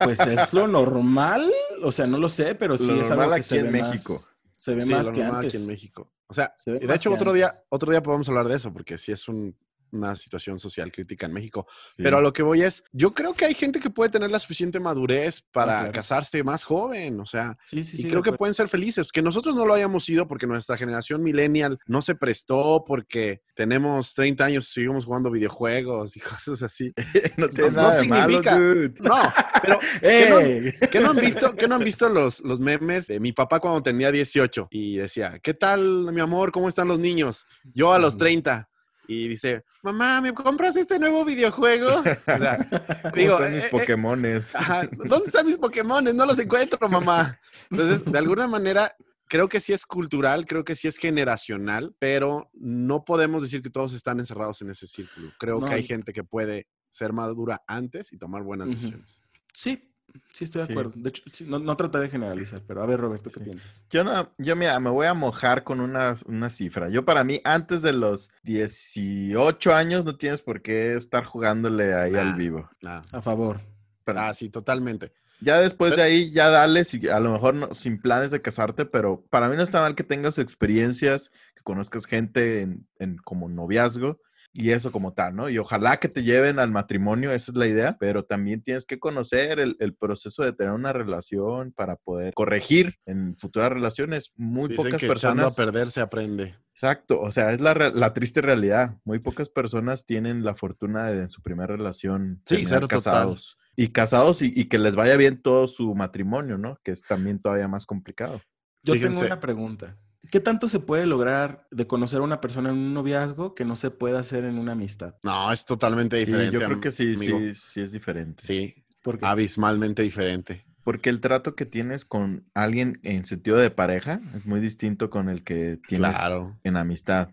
Pues es lo normal, o sea, no lo sé, pero sí lo es algo que aquí se en ve México. Más... Se ve sí, más que antes. Aquí en México. O sea, se de hecho, otro día, otro día podemos hablar de eso, porque sí es un, una situación social crítica en México. Sí. Pero a lo que voy es, yo creo que hay gente que puede tener la suficiente madurez para ah, claro. casarse más joven. O sea, sí, sí, y sí, creo que acuerdo. Pueden ser felices. Que nosotros no lo hayamos sido porque nuestra generación millennial no se prestó, porque tenemos treinta años y seguimos jugando videojuegos y cosas así. No, no, no significa... Malo, no, pero... Hey. ¿Qué no, no han visto, no han visto los, los memes de mi papá cuando tenía dieciocho? Y decía, ¿qué tal, mi amor? ¿Cómo están los niños? Yo a los treinta. Y dice, mamá, ¿me compras este nuevo videojuego? O sea, digo, ¿dónde están mis eh, Pokémones? Ajá, ¿dónde están mis Pokémones? No los encuentro, mamá. Entonces, de alguna manera... Creo que sí es cultural, creo que sí es generacional, pero no podemos decir que todos están encerrados en ese círculo. Creo no, que hay gente que puede ser madura antes y tomar buenas uh-huh. decisiones. Sí, sí estoy de sí. acuerdo. De hecho, sí, no, no traté de generalizar, pero a ver, Roberto, ¿qué sí. piensas? Yo, no, yo mira, me voy a mojar con una, una cifra. Yo para mí, antes de los dieciocho años, no tienes por qué estar jugándole ahí nah, al vivo. Nah. A favor. Pero, ah, sí, totalmente. Ya después de ahí, ya dale, si, a lo mejor no, sin planes de casarte, pero para mí no está mal que tengas experiencias, que conozcas gente en, en como noviazgo y eso como tal, ¿no? Y ojalá que te lleven al matrimonio, esa es la idea, pero también tienes que conocer el, el proceso de tener una relación para poder corregir en futuras relaciones. Muy Dicen pocas que personas... echando a perder se aprende. Exacto, o sea, es la, la triste realidad. Muy pocas personas tienen la fortuna de en su primera relación sí, ser casados. Total. Y casados y, y que les vaya bien todo su matrimonio, ¿no? Que es también todavía más complicado. Yo Fíjense. tengo una pregunta. ¿Qué tanto se puede lograr de conocer a una persona en un noviazgo que no se puede hacer en una amistad? No, es totalmente diferente. Sí, yo creo que sí, amigo. sí, sí es diferente. Sí, porque abismalmente diferente. Porque el trato que tienes con alguien en sentido de pareja es muy distinto con el que tienes claro. en amistad.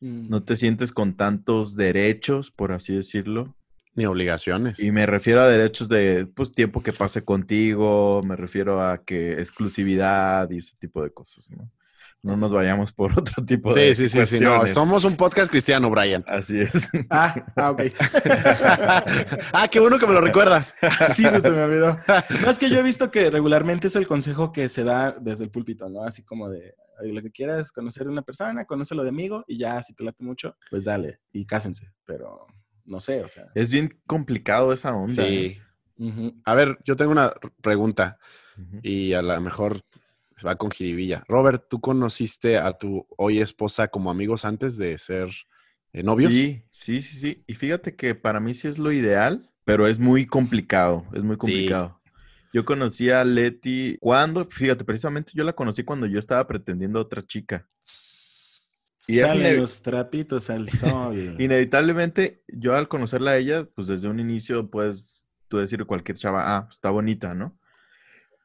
Mm. No te sientes con tantos derechos, por así decirlo. Ni obligaciones. Y me refiero a derechos de, pues, tiempo que pase contigo, me refiero a que exclusividad y ese tipo de cosas, ¿no? No nos vayamos por otro tipo sí, de sí, sí, cuestiones. Sí, sí, no, somos un podcast cristiano, Brian. Así es. Ah, ah ok. Ah, qué bueno que me lo recuerdas. Sí, no se me olvidó. No, es que yo he visto que regularmente es el consejo que se da desde el púlpito, ¿no? Así como de... Lo que quieras conocer de una persona, conócelo de amigo y ya, si te late mucho, pues dale y cásense, pero... No sé, o sea... Es bien complicado esa onda. Sí. Uh-huh. A ver, yo tengo una pregunta. Uh-huh. Y a lo mejor se va con jiribilla. Robert, ¿tú conociste a tu hoy esposa como amigos antes de ser eh, novios? Sí, sí, sí, sí. Y fíjate que para mí sí es lo ideal. Pero es muy complicado, es muy complicado. Sí. Yo conocí a Leti cuando, fíjate, precisamente yo la conocí cuando yo estaba pretendiendo a otra chica. Y salen los trapitos al sol. Inevitablemente, yo al conocerla a ella, pues desde un inicio, pues, tú decir cualquier chava, ah, está bonita, ¿no?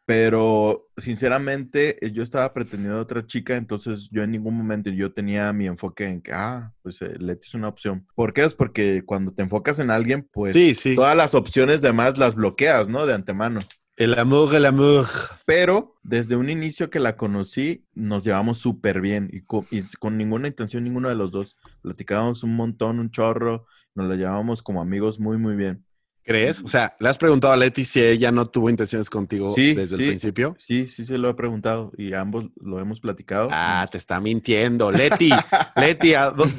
Pero, sinceramente, yo estaba pretendiendo a otra chica, entonces yo en ningún momento yo tenía mi enfoque en que, ah, pues Leti es una opción. ¿Por qué? Es porque cuando te enfocas en alguien, pues, sí, sí. Todas las opciones demás las bloqueas, ¿no? De antemano. El amor, el amor. Pero, desde un inicio que la conocí, nos llevamos súper bien. Y con, y con ninguna intención, ninguno de los dos. Platicábamos un montón, un chorro. Nos la llevamos como amigos muy, muy bien. ¿Crees? O sea, ¿le has preguntado a Leti si ella no tuvo intenciones contigo sí, desde sí, el principio? Sí, sí, sí, lo he preguntado y ambos lo hemos platicado. Ah, te está mintiendo. Leti, Leti,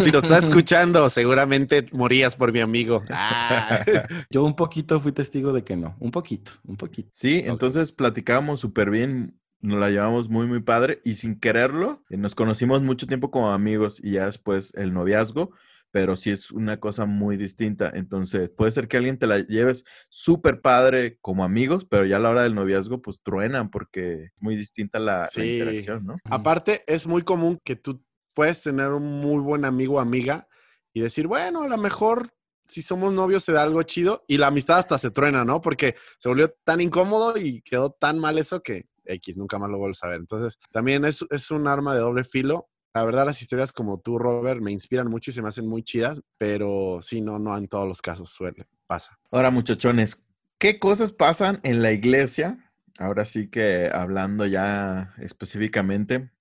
si lo estás escuchando, seguramente morías por mi amigo. Ah. Yo un poquito fui testigo de que no. Un poquito, un poquito. Sí, okay. Entonces platicamos súper bien. Nos la llevamos muy, muy padre y sin quererlo, nos conocimos mucho tiempo como amigos y ya después el noviazgo. Pero sí es una cosa muy distinta. Entonces, puede ser que alguien te la lleves súper padre como amigos, pero ya a la hora del noviazgo, pues truenan porque es muy distinta la, sí. la interacción, ¿no? Aparte, es muy común que tú puedes tener un muy buen amigo o amiga y decir, bueno, a lo mejor si somos novios se da algo chido y la amistad hasta se truena, ¿no? Porque se volvió tan incómodo y quedó tan mal eso que X, nunca más lo vuelves a ver. Entonces, también es, es un arma de doble filo. La verdad, las historias como tú, Robert, me inspiran mucho y se me hacen muy chidas, pero sí, no, no en todos los casos suele, pasa. Ahora, muchachones, ¿qué cosas pasan en la iglesia? Ahora sí que hablando ya específicamente,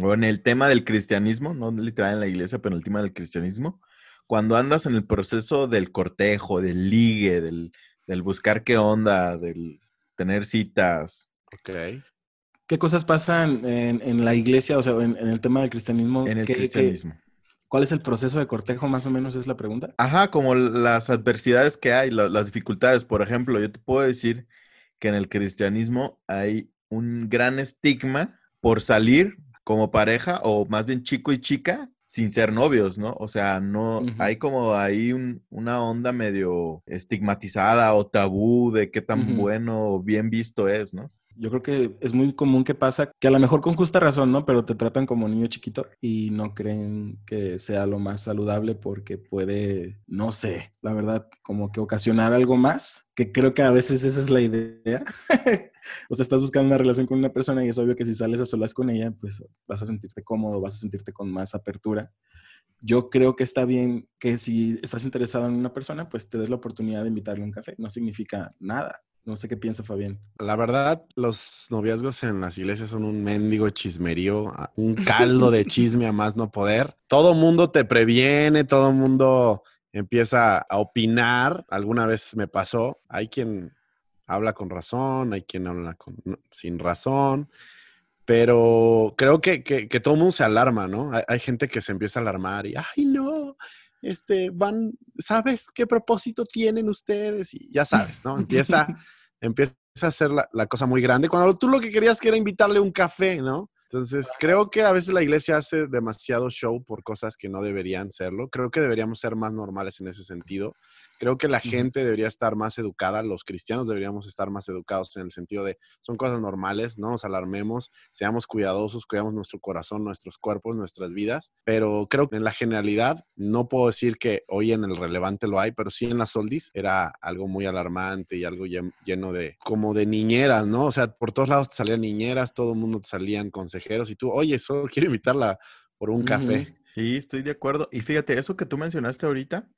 o en el tema del cristianismo, no literal en la iglesia, pero en el tema del cristianismo, cuando andas en el proceso del cortejo, del ligue, del, del buscar qué onda, del tener citas. Ok. ¿Qué cosas pasan en, en la iglesia, o sea, en, en el tema del cristianismo? En el ¿Qué, cristianismo. Qué, ¿Cuál es el proceso de cortejo, más o menos, es la pregunta? Ajá, como las adversidades que hay, la, las dificultades. Por ejemplo, yo te puedo decir que en el cristianismo hay un gran estigma por salir como pareja, o más bien chico y chica, sin ser novios, ¿no? O sea, no uh-huh. hay como ahí un, una onda medio estigmatizada o tabú de qué tan uh-huh. bueno o bien visto es, ¿no? Yo creo que es muy común que pasa, que a lo mejor con justa razón, ¿no? Pero te tratan como niño chiquito y no creen que sea lo más saludable porque puede, no sé, la verdad, como que ocasionar algo más, que creo que a veces esa es la idea. O sea, estás buscando una relación con una persona y es obvio que si sales a solas con ella, pues vas a sentirte cómodo, vas a sentirte con más apertura. Yo creo que está bien que si estás interesado en una persona, pues te des la oportunidad de invitarle a un café. No significa nada. No sé qué piensa Fabián. La verdad, los noviazgos en las iglesias son un mendigo chismerío, un caldo de chisme a más no poder. Todo mundo te previene, todo mundo empieza a opinar. Alguna vez me pasó, hay quien habla con razón, hay quien habla con, sin razón. Pero creo que, que, que todo el mundo se alarma, ¿no? Hay, hay gente que se empieza a alarmar y, ¡ay, no! Este, van, ¿sabes qué propósito tienen ustedes? Y ya sabes, ¿no? Empieza, empieza a hacer la, la cosa muy grande. Cuando tú lo que querías que era invitarle un café, ¿no? Entonces, creo que a veces la iglesia hace demasiado show por cosas que no deberían serlo. Creo que deberíamos ser más normales en ese sentido. Creo que la gente debería estar más educada. Los cristianos deberíamos estar más educados en el sentido de son cosas normales, no nos alarmemos, seamos cuidadosos, cuidamos nuestro corazón, nuestros cuerpos, nuestras vidas. Pero creo que en la generalidad, no puedo decir que hoy en el relevante lo hay, pero sí en las oldies era algo muy alarmante y algo lleno de, como de niñeras, ¿no? O sea, por todos lados te salían niñeras, todo el mundo te salían consejeros. Y tú, oye, solo quiero invitarla por un café. Sí, estoy de acuerdo. Y fíjate, eso que tú mencionaste ahorita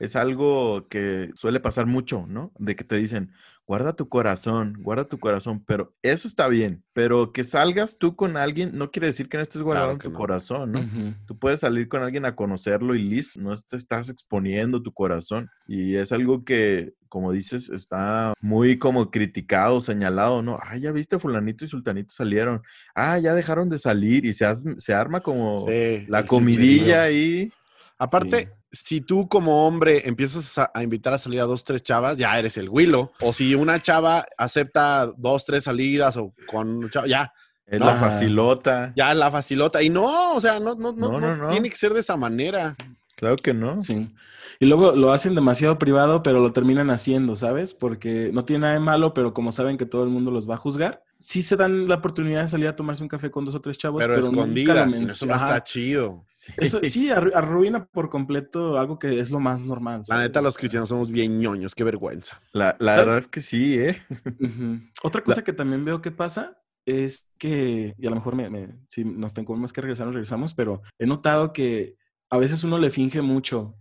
es algo que suele pasar mucho, ¿no? De que te dicen, guarda tu corazón, guarda tu corazón. Pero eso está bien. Pero que salgas tú con alguien no quiere decir que no estés guardando claro que tu no. corazón, ¿no? Uh-huh. Tú puedes salir con alguien a conocerlo y listo. No te estás exponiendo tu corazón. Y es algo que, como dices, está muy como criticado, señalado, ¿no? Ah, ya viste, fulanito y sultanito salieron. Ah, ya dejaron de salir. Y se, has, se arma como sí, la comidilla ahí. Aparte... Sí. Si tú como hombre empiezas a, a invitar a salir a dos, tres chavas, ya eres el güilo. O si una chava acepta dos, tres salidas o con chava, ya. Es no, la facilota. Ya, la facilota. Y no, o sea, no, no, no, no, no, no. tiene que ser de esa manera. Claro que no. Sí. Y luego lo hacen demasiado privado, pero lo terminan haciendo, ¿sabes? Porque no tiene nada de malo, pero como saben que todo el mundo los va a juzgar, sí se dan la oportunidad de salir a tomarse un café con dos o tres chavos. Pero, pero escondidas, nunca lo eso no está chido. Sí. Eso sí, arruina por completo algo que es lo más normal, ¿sabes? La neta, los cristianos somos bien ñoños, qué vergüenza. La, la verdad es que sí, ¿eh? Uh-huh. Otra cosa la... que también veo que pasa... es que, y a lo mejor me, me, si nos tenemos que regresar, nos regresamos, pero he notado que a veces uno le finge mucho,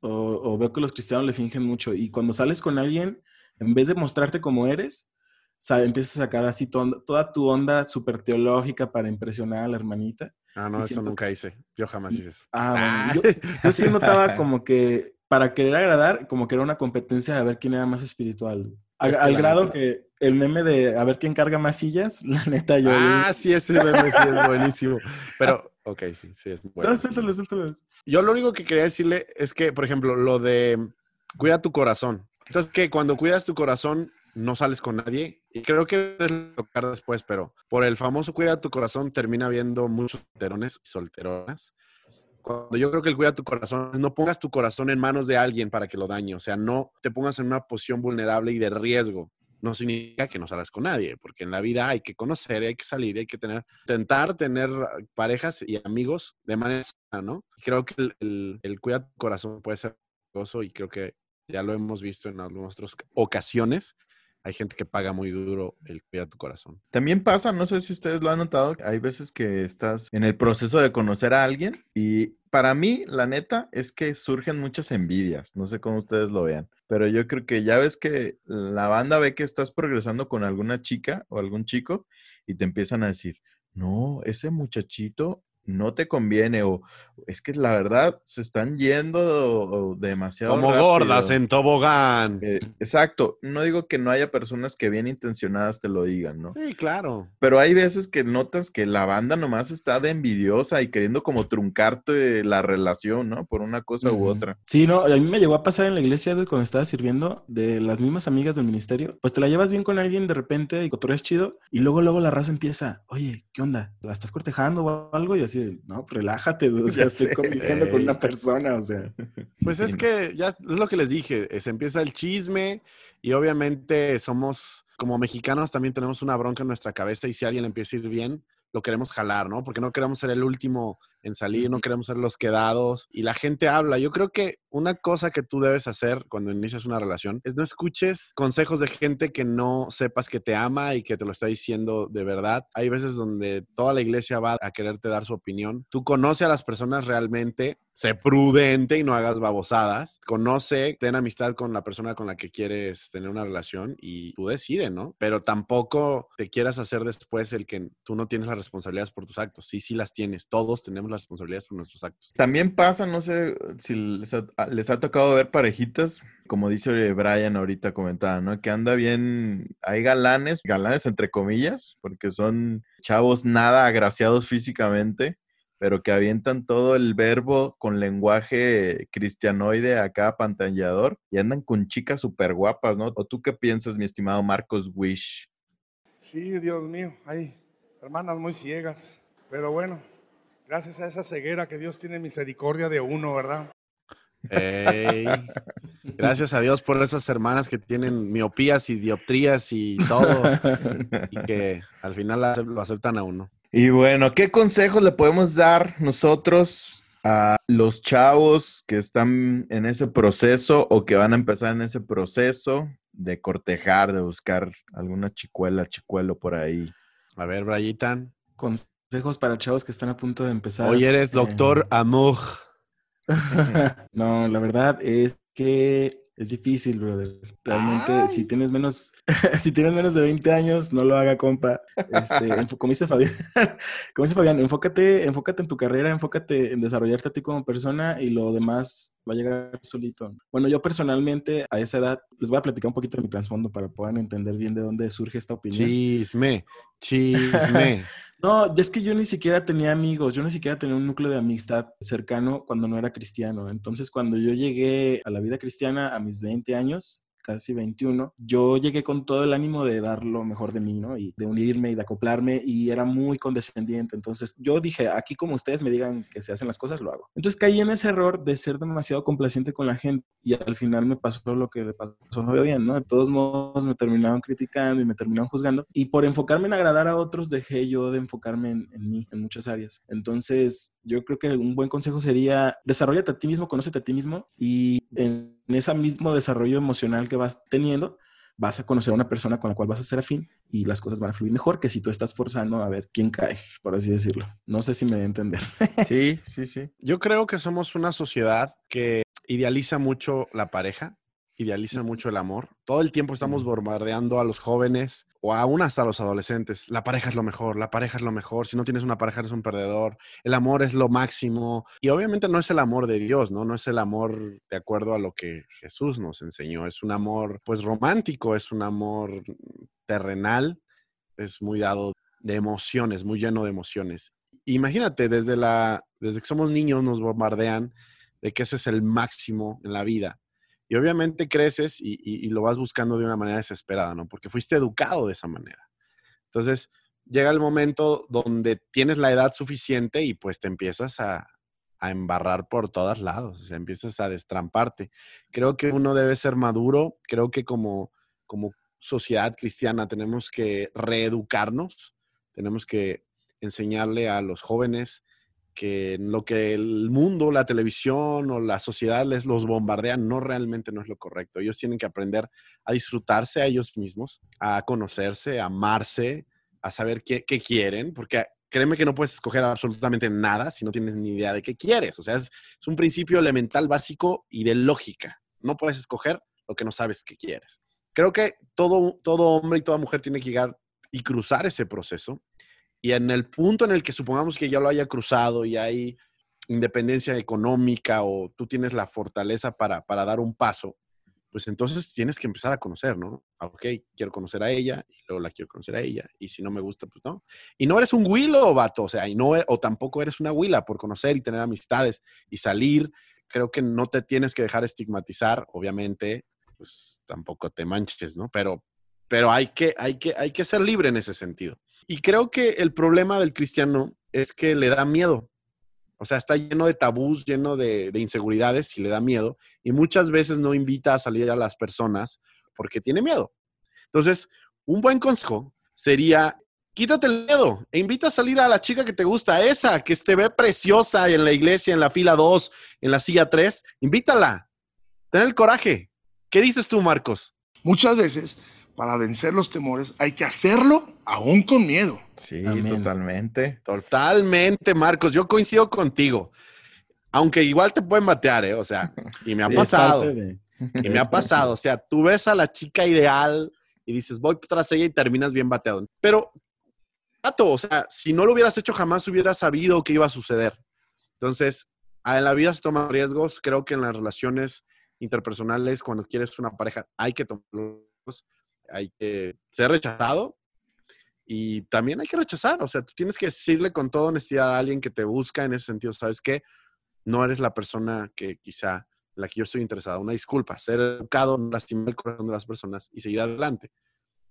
o, o veo que los cristianos le fingen mucho, y cuando sales con alguien, en vez de mostrarte como eres, sabe, empiezas a sacar así to- toda tu onda súper teológica para impresionar a la hermanita. Ah, no, eso siento... nunca hice, yo jamás hice eso. Ah, ah. Bueno, yo, yo sí notaba como que para querer agradar, como que era una competencia de ver quién era más espiritual. A, es que al grado neta. Que el meme de a ver quién carga más sillas, la neta yo... Ah, yo... sí, ese meme sí es buenísimo. Pero, ok, sí, sí es bueno. No, suéltalo, suéltalo. Yo lo único que quería decirle es que, por ejemplo, lo de cuida tu corazón. Entonces, que cuando cuidas tu corazón, no sales con nadie. Y creo que es lo que después, pero por el famoso cuida tu corazón termina habiendo muchos solterones y solteronas. Cuando yo creo que el cuida tu corazón, no pongas tu corazón en manos de alguien para que lo dañe. O sea, no te pongas en una posición vulnerable y de riesgo. No significa que no salgas con nadie, porque en la vida hay que conocer, hay que salir, hay que tener, intentar tener parejas y amigos de manera sana, ¿no? Creo que el, el, el cuida tu corazón puede ser peligroso y creo que ya lo hemos visto en algunas otras ocasiones. Hay gente que paga muy duro el cuida tu corazón. También pasa, no sé si ustedes lo han notado, hay veces que estás en el proceso de conocer a alguien y para mí, la neta, es que surgen muchas envidias. No sé cómo ustedes lo vean, pero yo creo que ya ves que la banda ve que estás progresando con alguna chica o algún chico y te empiezan a decir, no, ese muchachito no te conviene o es que la verdad se están yendo o, o demasiado como rápido. Gordas en tobogán. Eh, exacto. No digo que no haya personas que bien intencionadas te lo digan, ¿no? Sí, claro. Pero hay veces que notas que la banda nomás está de envidiosa y queriendo como truncarte la relación, ¿no? Por una cosa uh-huh. u otra. Sí, no. A mí me llegó a pasar en la iglesia cuando estaba sirviendo de las mismas amigas del ministerio. Pues te la llevas bien con alguien de repente y cotorreas chido y luego, luego la raza empieza. Oye, ¿qué onda? ¿La estás cortejando o algo? Y así no, relájate, o sea, ya estoy conviviendo hey. Con una persona, o sea. Pues es que ya es lo que les dije, se empieza el chisme y obviamente somos, como mexicanos también tenemos una bronca en nuestra cabeza y si alguien empieza a ir bien, lo queremos jalar, ¿no? Porque no queremos ser el último en salir, no queremos ser los quedados y la gente habla. Yo creo que una cosa que tú debes hacer cuando inicias una relación es no escuches consejos de gente que no sepas que te ama y que te lo está diciendo de verdad. Hay veces donde toda la iglesia va a quererte dar su opinión. Tú conoce a las personas realmente, sé prudente y no hagas babosadas. Conoce, ten amistad con la persona con la que quieres tener una relación y tú decides, ¿no? Pero tampoco te quieras hacer después el que tú no tienes las responsabilidades por tus actos. Sí, sí las tienes. Todos tenemos las responsabilidades por nuestros actos. También pasa, no sé si les ha, les ha tocado ver parejitas, como dice Brian ahorita comentaba, ¿no? Que anda bien, hay galanes, galanes entre comillas, porque son chavos nada agraciados físicamente, pero que avientan todo el verbo con lenguaje cristianoide acá, pantallador, y andan con chicas súper guapas, ¿no? ¿O tú qué piensas, mi estimado Marcos Wish? Sí, Dios mío, hay hermanas muy ciegas, pero bueno, gracias a esa ceguera que Dios tiene misericordia de uno, ¿verdad? Hey, gracias a Dios por esas hermanas que tienen miopías y dioptrías y todo, y que al final lo aceptan a uno. Y bueno, ¿qué consejos le podemos dar nosotros a los chavos que están en ese proceso o que van a empezar en ese proceso de cortejar, de buscar alguna chicuela, chicuelo por ahí? A ver, Brayitán. Consejos para chavos que están a punto de empezar. Hoy eres doctor eh... Amor. No, la verdad es que es difícil, brother. Realmente, Ay. si tienes menos si tienes menos de veinte años, no lo haga, compa. Este, enfo- como dice Fabián, como dice Fabián, enfócate, enfócate en tu carrera, enfócate en desarrollarte a ti como persona y lo demás va a llegar solito. Bueno, yo personalmente, a esa edad, les voy a platicar un poquito de mi trasfondo para puedan entender bien de dónde surge esta opinión. Chisme, chisme. No, es que yo ni siquiera tenía amigos, yo ni siquiera tenía un núcleo de amistad cercano cuando no era cristiano. Entonces, cuando yo llegué a la vida cristiana a mis veinte años, casi veintiuno, yo llegué con todo el ánimo de dar lo mejor de mí, ¿no? Y de unirme y de acoplarme, y era muy condescendiente. Entonces yo dije, aquí como ustedes me digan que se hacen las cosas, lo hago. Entonces caí en ese error de ser demasiado complaciente con la gente, y al final me pasó lo que le pasó a Fabián, ¿no? De todos modos me terminaron criticando y me terminaron juzgando, y por enfocarme en agradar a otros dejé yo de enfocarme en, en mí, en muchas áreas. Entonces yo creo que un buen consejo sería: desarróllate a ti mismo, conócete a ti mismo, y en ese mismo desarrollo emocional que vas teniendo, vas a conocer a una persona con la cual vas a ser afín, y las cosas van a fluir mejor que si tú estás forzando a ver quién cae, por así decirlo. No sé si me voy a entender. Sí, sí, sí. Yo creo que somos una sociedad que idealiza mucho la pareja, idealiza mucho el amor. Todo el tiempo estamos bombardeando a los jóvenes, o aún hasta a los adolescentes. La pareja es lo mejor, la pareja es lo mejor. Si no tienes una pareja eres un perdedor. El amor es lo máximo. Y obviamente no es el amor de Dios, ¿no? No es el amor de acuerdo a lo que Jesús nos enseñó. Es un amor, pues, romántico, es un amor terrenal. Es muy dado de emociones, muy lleno de emociones. Imagínate, desde, la, desde que somos niños nos bombardean de que ese es el máximo en la vida. Y obviamente creces y, y, y lo vas buscando de una manera desesperada, ¿no? Porque fuiste educado de esa manera. Entonces, llega el momento donde tienes la edad suficiente y pues te empiezas a, a embarrar por todos lados. O sea, empiezas a destramparte. Creo que uno debe ser maduro. Creo que como, como sociedad cristiana tenemos que reeducarnos. Tenemos que enseñarle a los jóvenes que lo que el mundo, la televisión o la sociedad les los bombardean, no, realmente no es lo correcto. Ellos tienen que aprender a disfrutarse a ellos mismos, a conocerse, a amarse, a saber qué, qué quieren, porque créeme que no puedes escoger absolutamente nada si no tienes ni idea de qué quieres. O sea, es, es un principio elemental, básico y de lógica. No puedes escoger lo que no sabes que quieres. Creo que todo, todo hombre y toda mujer tiene que llegar y cruzar ese proceso. Y en el punto en el que supongamos que ya lo haya cruzado y hay independencia económica o tú tienes la fortaleza para, para dar un paso, pues entonces tienes que empezar a conocer, ¿no? Ok, quiero conocer a ella y luego la quiero conocer a ella. Y si no me gusta, pues no. Y no eres un güilo, vato. O sea, y no, o tampoco eres una güila por conocer y tener amistades y salir. Creo que no te tienes que dejar estigmatizar. Obviamente, pues tampoco te manches, ¿no? Pero, pero hay que, hay que, hay que ser libre en ese sentido. Y creo que el problema del cristiano es que le da miedo. O sea, está lleno de tabús, lleno de, de inseguridades y le da miedo. Y muchas veces no invita a salir a las personas porque tiene miedo. Entonces, un buen consejo sería: quítate el miedo e invita a salir a la chica que te gusta, esa que te ve preciosa en la iglesia, en la fila dos, en la silla tres. Invítala. Ten el coraje. ¿Qué dices tú, Marcos? Muchas veces, para vencer los temores, hay que hacerlo aún con miedo. Sí, amén. Totalmente. Totalmente, Marcos. Yo coincido contigo. Aunque igual te pueden batear, ¿eh? O sea, y me ha pasado. De... Y me ha pasado. O sea, tú ves a la chica ideal y dices, voy tras ella y terminas bien bateado. Pero, gato, o sea, si no lo hubieras hecho, jamás hubieras sabido qué iba a suceder. Entonces, en la vida se toman riesgos. Creo que en las relaciones interpersonales, cuando quieres una pareja, hay que tomar riesgos. Hay que ser rechazado y también hay que rechazar. O sea, tú tienes que decirle con toda honestidad a alguien que te busca en ese sentido, ¿sabes qué? No eres la persona que quizá, la que yo estoy interesada. Una disculpa, ser educado, lastimar el corazón de las personas y seguir adelante,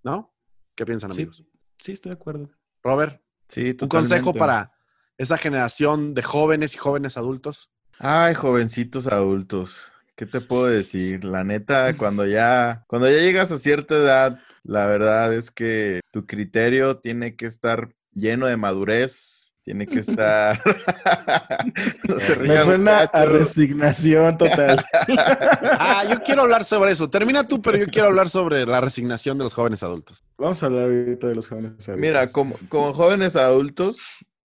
¿no? ¿Qué piensan, amigos? Sí, sí, estoy de acuerdo. Robert, sí, un consejo para esa generación de jóvenes y jóvenes adultos. Ay, jovencitos adultos. ¿Qué te puedo decir? La neta, cuando ya, cuando ya llegas a cierta edad, la verdad es que tu criterio tiene que estar lleno de madurez, tiene que estar... No se rían, me suena muchachos. A resignación total. Ah, yo quiero hablar sobre eso. Termina tú, pero yo quiero hablar sobre la resignación de los jóvenes adultos. Vamos a hablar ahorita de los jóvenes adultos. Mira, como, como jóvenes adultos,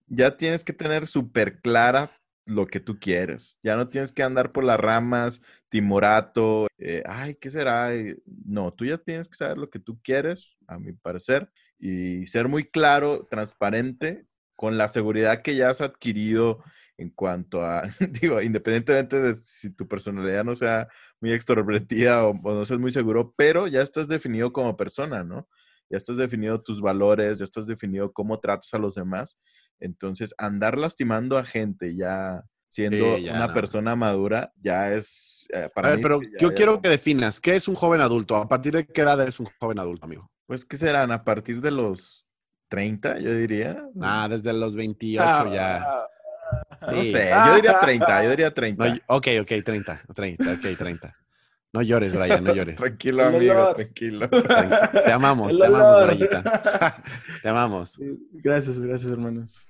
ya tienes que tener súper clara lo que tú quieres. Ya no tienes que andar por las ramas, timorato, eh, ay, ¿qué será? No, tú ya tienes que saber lo que tú quieres, a mi parecer, y ser muy claro, transparente, con la seguridad que ya has adquirido en cuanto a, digo, independientemente de si tu personalidad no sea muy extrovertida o, o no seas muy seguro, pero ya estás definido como persona, ¿no? Ya estás definido tus valores, ya estás definido cómo tratas a los demás. Entonces, andar lastimando a gente ya siendo sí, una no. persona madura, ya es... Eh, para a ver, mí, pero ya, yo ya quiero no. que definas, ¿qué es un joven adulto? ¿A partir de qué edad es un joven adulto, amigo? Pues, ¿qué serán? A partir de los treinta, yo diría. Ah, desde los veintiocho ah, ya. Ah, sí. No sé, yo diría treinta, yo diría treinta. No, ok, ok, treinta, treinta, ok, treinta. No llores, Brian, no llores. Tranquilo, amigo, tranquilo. Te amamos, te amamos, Brayita. Te amamos. Gracias, gracias, hermanos.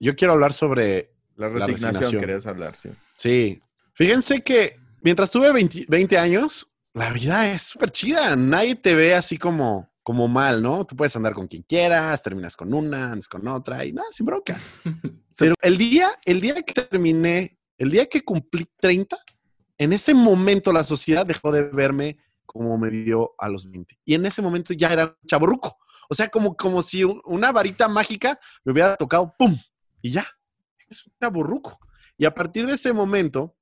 Yo quiero hablar sobre la resignación. La resignación. Querías hablar, sí. Sí. Fíjense que mientras tuve veinte, veinte años, la vida es súper chida. Nadie te ve así como, como mal, ¿no? Tú puedes andar con quien quieras, terminas con una, andas con otra y nada, sin bronca. Pero el día, el día que terminé, el día que cumplí treinta... en ese momento la sociedad dejó de verme como me vio a los veinte. Y en ese momento ya era chavorruco. O sea, como, como si un, una varita mágica me hubiera tocado, ¡pum! Y ya. Es un chavorruco. Y a partir de ese momento,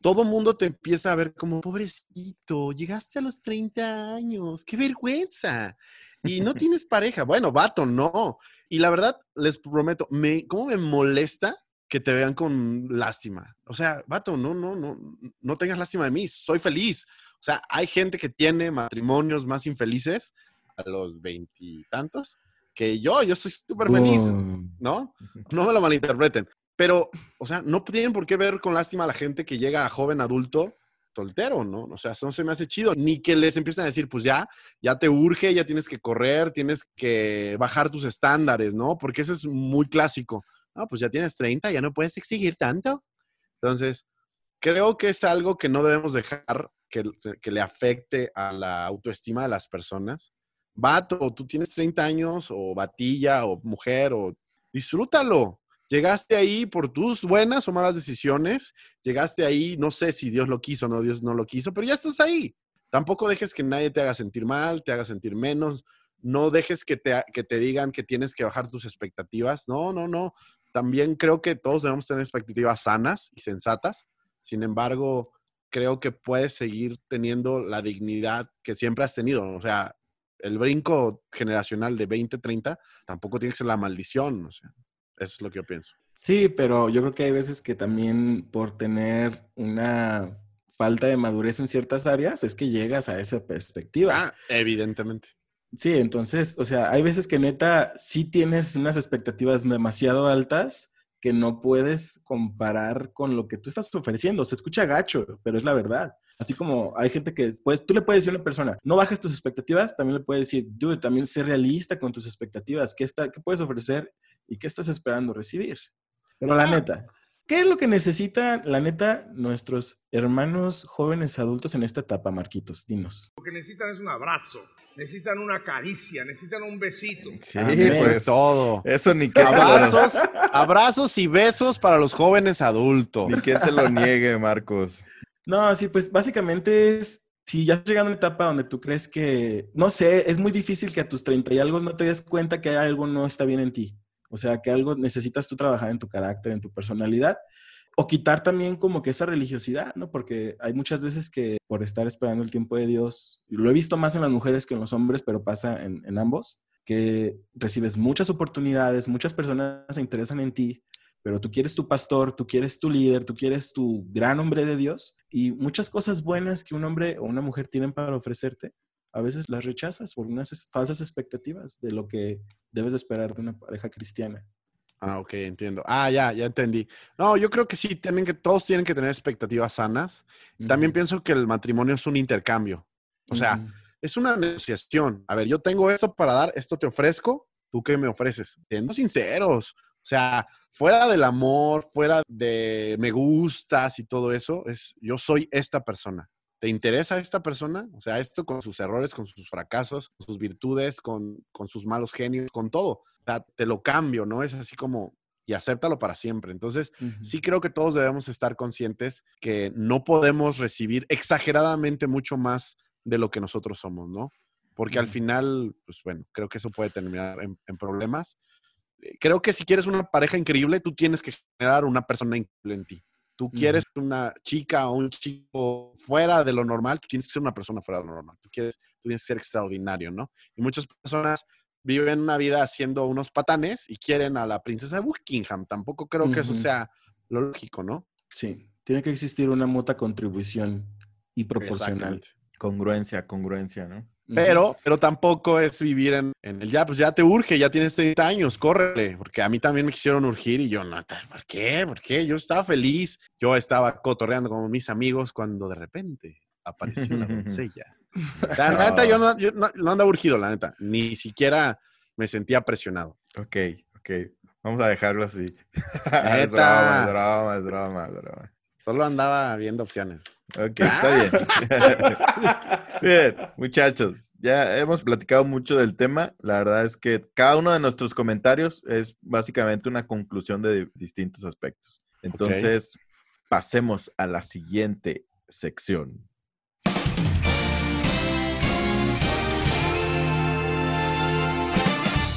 todo mundo te empieza a ver como, pobrecito, llegaste a los treinta años. ¡Qué vergüenza! Y no tienes pareja. Bueno, vato, no. Y la verdad, les prometo, me, ¿cómo me molesta? Que te vean con lástima. O sea, vato, no, no, no, no tengas lástima de mí. Soy feliz. O sea, hay gente que tiene matrimonios más infelices a los veintitantos que yo. Yo soy súper feliz, ¿no? No me lo malinterpreten. Pero, o sea, no tienen por qué ver con lástima a la gente que llega a joven adulto soltero, ¿no? O sea, eso no se me hace chido. Ni que les empiecen a decir, pues ya, ya te urge, ya tienes que correr, tienes que bajar tus estándares, ¿no? Porque eso es muy clásico. No, pues ya tienes treinta, ya no puedes exigir tanto. Entonces, creo que es algo que no debemos dejar que, que le afecte a la autoestima de las personas. Vato, tú tienes treinta años, o batilla, o mujer, o disfrútalo. Llegaste ahí por tus buenas o malas decisiones. Llegaste ahí, no sé si Dios lo quiso o no, Dios no lo quiso, pero ya estás ahí. Tampoco dejes que nadie te haga sentir mal, te haga sentir menos. No dejes que te, que te digan que tienes que bajar tus expectativas. No, no, no. También creo que todos debemos tener expectativas sanas y sensatas. Sin embargo, creo que puedes seguir teniendo la dignidad que siempre has tenido. O sea, el brinco generacional de veinte, treinta tampoco tiene que ser la maldición. O sea, eso es lo que yo pienso. Sí, pero yo creo que hay veces que también por tener una falta de madurez en ciertas áreas es que llegas a esa perspectiva. Ah, evidentemente. Sí, entonces, o sea, hay veces que neta sí tienes unas expectativas demasiado altas que no puedes comparar con lo que tú estás ofreciendo. Se escucha gacho, pero es la verdad. Así como hay gente que, pues, tú le puedes decir a una persona, no bajes tus expectativas, también le puedes decir, dude, también sé realista con tus expectativas. ¿Qué, está, qué puedes ofrecer y qué estás esperando recibir? Pero la neta, ¿qué es lo que necesitan, la neta, nuestros hermanos jóvenes adultos en esta etapa, Marquitos? Dinos. Lo que necesitan es un abrazo. Necesitan una caricia, necesitan un besito. Sí, amén, pues todo. Eso ni que abrazos, abrazos y besos para los jóvenes adultos. Ni que te lo niegue, Marcos. No, sí, pues básicamente es, si ya estás llegando a una etapa donde tú crees que, no sé, es muy difícil que a tus treinta y algo no te des cuenta que algo no está bien en ti. O sea, que algo necesitas tú trabajar en tu carácter, en tu personalidad. O quitar también como que esa religiosidad, ¿no? Porque hay muchas veces que por estar esperando el tiempo de Dios, lo he visto más en las mujeres que en los hombres, pero pasa en, en ambos, que recibes muchas oportunidades, muchas personas se interesan en ti, pero tú quieres tu pastor, tú quieres tu líder, tú quieres tu gran hombre de Dios y muchas cosas buenas que un hombre o una mujer tienen para ofrecerte, a veces las rechazas por unas falsas expectativas de lo que debes esperar de una pareja cristiana. Ah, ok, entiendo. Ah, ya, ya entendí. No, yo creo que sí, tienen que, todos tienen que tener expectativas sanas. Mm. También pienso que el matrimonio es un intercambio. O sea, mm. es una negociación. A ver, yo tengo esto para dar, esto te ofrezco, ¿tú qué me ofreces? Siendo sinceros. O sea, fuera del amor, fuera de me gustas y todo eso, es yo soy esta persona. ¿Te interesa esta persona? O sea, esto con sus errores, con sus fracasos, con sus virtudes, con, con sus malos genios, con todo. O sea, te lo cambio, ¿no? Es así como, y acéptalo para siempre. Entonces, uh-huh. sí creo que todos debemos estar conscientes que no podemos recibir exageradamente mucho más de lo que nosotros somos, ¿no? Porque uh-huh. al final, pues bueno, creo que eso puede terminar en, en problemas. Creo que si quieres una pareja increíble, tú tienes que generar una persona increíble en ti. Tú quieres uh-huh. una chica o un chico fuera de lo normal, tú tienes que ser una persona fuera de lo normal. Tú, quieres, tú tienes que ser extraordinario, ¿no? Y muchas personas viven una vida haciendo unos patanes y quieren a la princesa de Buckingham. Tampoco creo uh-huh. que eso sea lo lógico, ¿no? Sí, tiene que existir una mutua contribución y proporcional. Congruencia, congruencia, ¿no? Pero, pero tampoco es vivir en, en el ya, pues ya te urge, ya tienes treinta años, córrele. Porque a mí también me quisieron urgir y yo, no, ¿por qué? ¿Por qué? Yo estaba feliz. Yo estaba cotorreando con mis amigos cuando de repente apareció una doncella. La neta, yo, no, yo no, no andaba urgido, la neta. Ni siquiera me sentía presionado. Ok, ok. Vamos a dejarlo así. Es broma, es broma, es broma, es broma. Solo andaba viendo opciones. Ok, está bien. Bien, muchachos, ya hemos platicado mucho del tema. La verdad es que cada uno de nuestros comentarios es básicamente una conclusión de distintos aspectos. Entonces, okay, pasemos a la siguiente sección.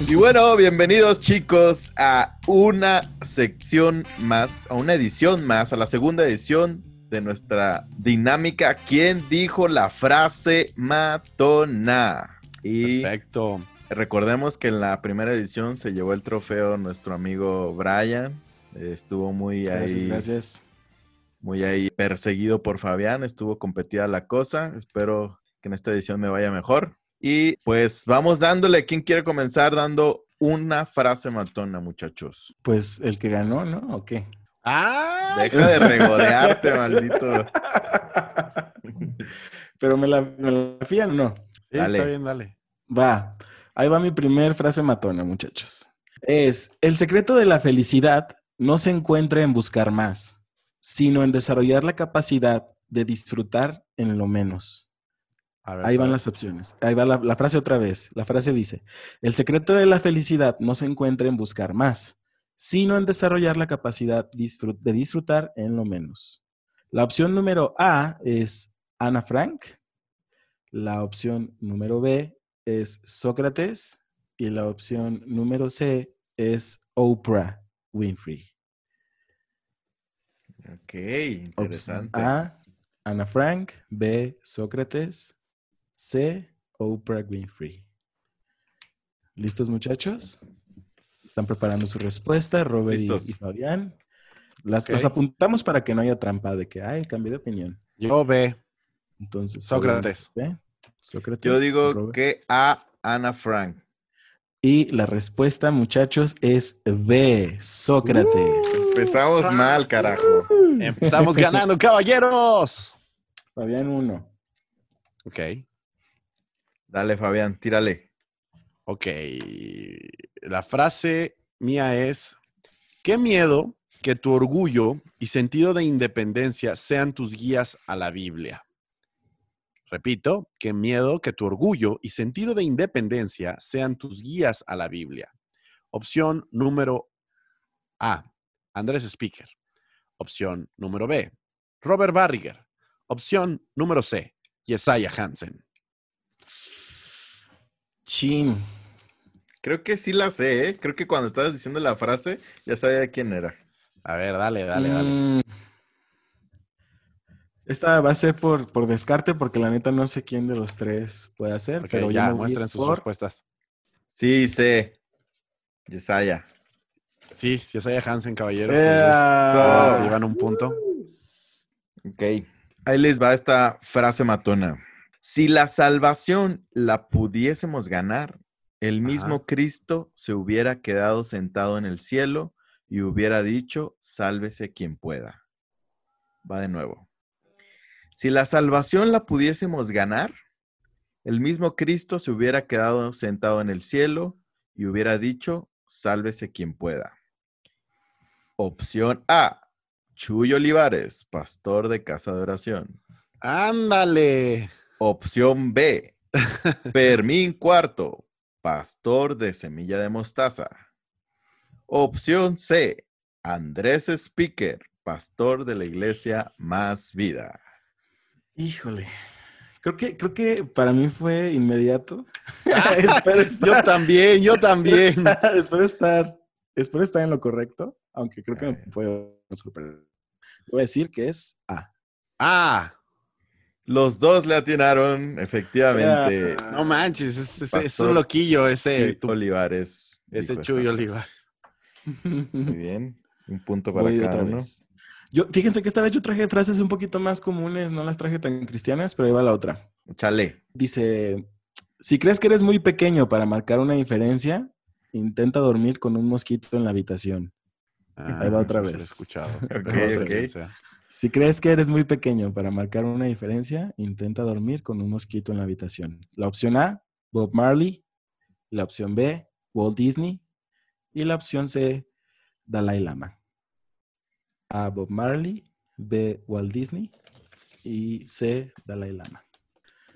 Y bueno, bienvenidos chicos a una sección más, a una edición más, a la segunda edición de nuestra dinámica ¿Quién dijo la frase matona? Y perfecto. Recordemos que en la primera edición se llevó el trofeo nuestro amigo Brian. Estuvo muy ahí. Gracias, gracias. Muy ahí perseguido por Fabián. Estuvo competida la cosa. Espero que en esta edición me vaya mejor. Y pues vamos dándole. ¿Quién quiere comenzar dando una frase matona, muchachos? Pues el que ganó, ¿no? ¿O qué? ¡Ah! Deja de regodearte, maldito. Pero me la, me la fían o no. Sí, dale. Está bien, dale. Va. Ahí va mi primer frase matona, muchachos. Es, el secreto de la felicidad no se encuentra en buscar más, sino en desarrollar la capacidad de disfrutar en lo menos. Ver, ahí van las opciones. Ahí va la, la frase otra vez. La frase dice, el secreto de la felicidad no se encuentra en buscar más, sino en desarrollar la capacidad disfrut- de disfrutar en lo menos. La opción número A es Ana Frank. La opción número B es Sócrates. Y la opción número C es Oprah Winfrey. Ok, interesante. Opción A, Ana Frank. B, Sócrates. C, Oprah Winfrey. ¿Listos, muchachos? Están preparando su respuesta, Robert y, y Fabián. Las, okay. Los apuntamos para que no haya trampa de que, ay, cambié de opinión. Yo B. Entonces, Sócrates. B. Sócrates. Yo digo Robert. Que A, Ana Frank. Y la respuesta, muchachos, es B, Sócrates. Uh, Empezamos uh, mal, carajo. Uh, Empezamos ganando, caballeros. Fabián, uno. Ok. Dale, Fabián, tírale. Ok. La frase mía es, qué miedo que tu orgullo y sentido de independencia sean tus guías a la Biblia. Repito, qué miedo que tu orgullo y sentido de independencia sean tus guías a la Biblia. Opción número A, Andrés Speaker. Opción número B, Robert Barriger. Opción número C, Yesaya Hansen. Chin. Creo que sí la sé, ¿eh? Creo que cuando estabas diciendo la frase, ya sabía de quién era. A ver, dale, dale, dale. Mm. Esta va a ser por, por descarte, porque la neta no sé quién de los tres puede hacer. Okay, pero ya, muestren sus por... respuestas. Sí, sé. Yesaya. Sí, Yesaya Hansen, caballeros. Yeah. So, llevan un punto. Ok. Ahí les va esta frase matona. Si la salvación la pudiésemos ganar, el mismo Ajá. Cristo se hubiera quedado sentado en el cielo y hubiera dicho, sálvese quien pueda. Va de nuevo. Si la salvación la pudiésemos ganar, el mismo Cristo se hubiera quedado sentado en el cielo y hubiera dicho, sálvese quien pueda. Opción A, Chuy Olivares, pastor de Casa de Oración. ¡Ándale! Opción B, Fermín Cuarto, pastor de Semilla de Mostaza. Opción C, Andrés Speaker, pastor de la iglesia Más Vida. Híjole. Creo que, creo que para mí fue inmediato. Ah, espero estar, yo también, yo también. Espero estar, espero estar, espero estar en lo correcto, aunque creo que me puedo sorprender. Voy a decir que es A. Ah. Los dos le atinaron, efectivamente. Yeah. No manches, es, es, es un loquillo ese. Tu, Olivares. Ese Chuy Olivares. Muy bien, un punto para Voy cada uno. Yo, fíjense que esta vez yo traje frases un poquito más comunes, no las traje tan cristianas, pero ahí va la otra. Chale. Dice, si crees que eres muy pequeño para marcar una diferencia, intenta dormir con un mosquito en la habitación. Ah, ahí va otra vez. Lo he escuchado. Okay, okay. Si crees que eres muy pequeño para marcar una diferencia, intenta dormir con un mosquito en la habitación. La opción A, Bob Marley. La opción B, Walt Disney. Y la opción C, Dalai Lama. A, Bob Marley. B, Walt Disney. Y C, Dalai Lama.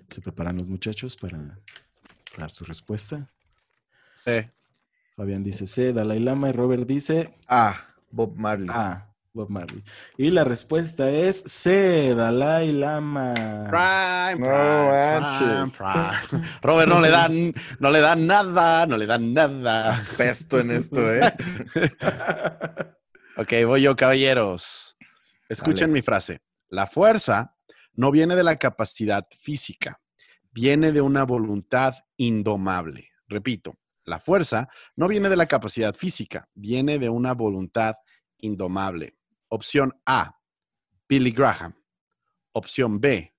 Se preparan los muchachos para dar su respuesta. C. Fabián dice C, Dalai Lama. Y Robert dice A, Bob Marley. A, Bob Marley. Y la respuesta es C, Dalai Lama. Prime, prime, prime, prime. Robert no le dan, no le dan nada, no le dan nada. Pesto en esto, ¿eh? Ok, voy yo, caballeros. Escuchen Dale. Mi frase. La fuerza no viene de la capacidad física, viene de una voluntad indomable. Repito, la fuerza no viene de la capacidad física, viene de una voluntad indomable. Opción A, Billy Graham. Opción B,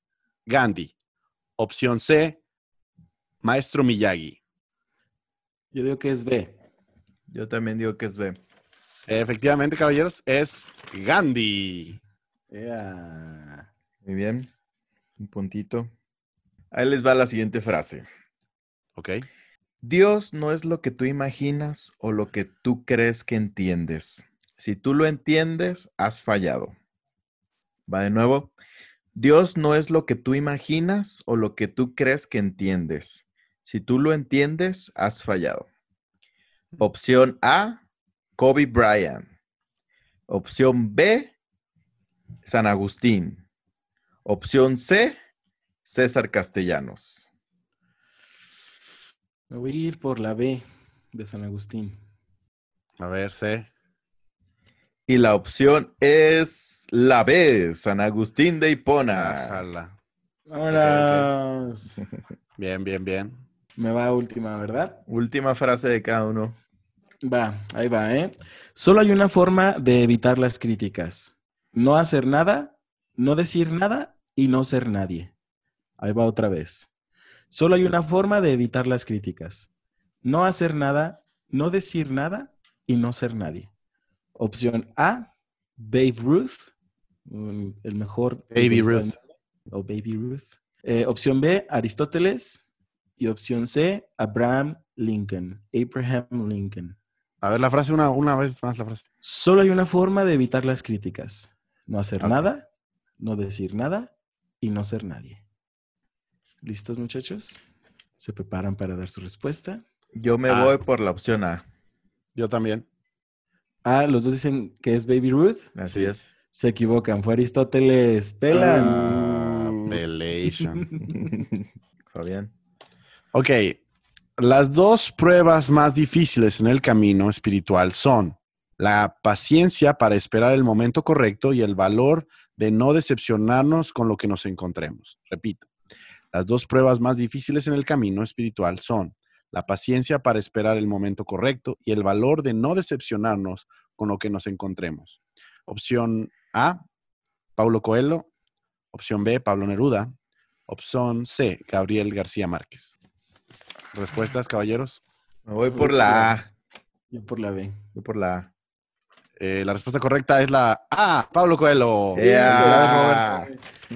Gandhi. Opción C, Maestro Miyagi. Yo digo que es B. Yo también digo que es B. Efectivamente, caballeros, es Gandhi. Yeah. Muy bien. Un puntito. Ahí les va la siguiente frase. Ok. Dios no es lo que tú imaginas o lo que tú crees que entiendes. Si tú lo entiendes, has fallado. Va de nuevo. Dios no es lo que tú imaginas o lo que tú crees que entiendes. Si tú lo entiendes, has fallado. Opción A, Kobe Bryant. Opción B, San Agustín. Opción C, César Castellanos. Me voy a ir por la B de San Agustín. A ver, C. Y la opción es la B, San Agustín de Hipona. Ojalá. Hola. Bien, bien, bien. Me va última, ¿verdad? Última frase de cada uno. Va, ahí va, ¿eh? Solo hay una forma de evitar las críticas. No hacer nada, no decir nada y no ser nadie. Ahí va otra vez. Solo hay una forma de evitar las críticas. No hacer nada, no decir nada y no ser nadie. Opción A, Babe Ruth. El mejor... Baby Ruth. O Baby Ruth. Eh, opción B, Aristóteles. Y opción C, Abraham Lincoln. Abraham Lincoln. A ver la frase, una, una vez más la frase. Solo hay una forma de evitar las críticas. No hacer okay. nada, no decir nada y no ser nadie. ¿Listos, muchachos? ¿Se preparan para dar su respuesta? Yo me ah. voy por la opción A. Yo también. Ah, los dos dicen que es Baby Ruth. Así es. Se equivocan. Fue Aristóteles. Pelan. Ah, pelation. Fabián. Ok. Las dos pruebas más difíciles en el camino espiritual son la paciencia para esperar el momento correcto y el valor de no decepcionarnos con lo que nos encontremos. Repito, las dos pruebas más difíciles en el camino espiritual son la paciencia para esperar el momento correcto y el valor de no decepcionarnos con lo que nos encontremos. Opción A, Paulo Coelho. Opción B, Pablo Neruda. Opción C, Gabriel García Márquez. ¿Respuestas, caballeros? Me voy por la A. Yo por la B. Yo por la A. Eh, la respuesta correcta es la A, Pablo Coelho. Yeah.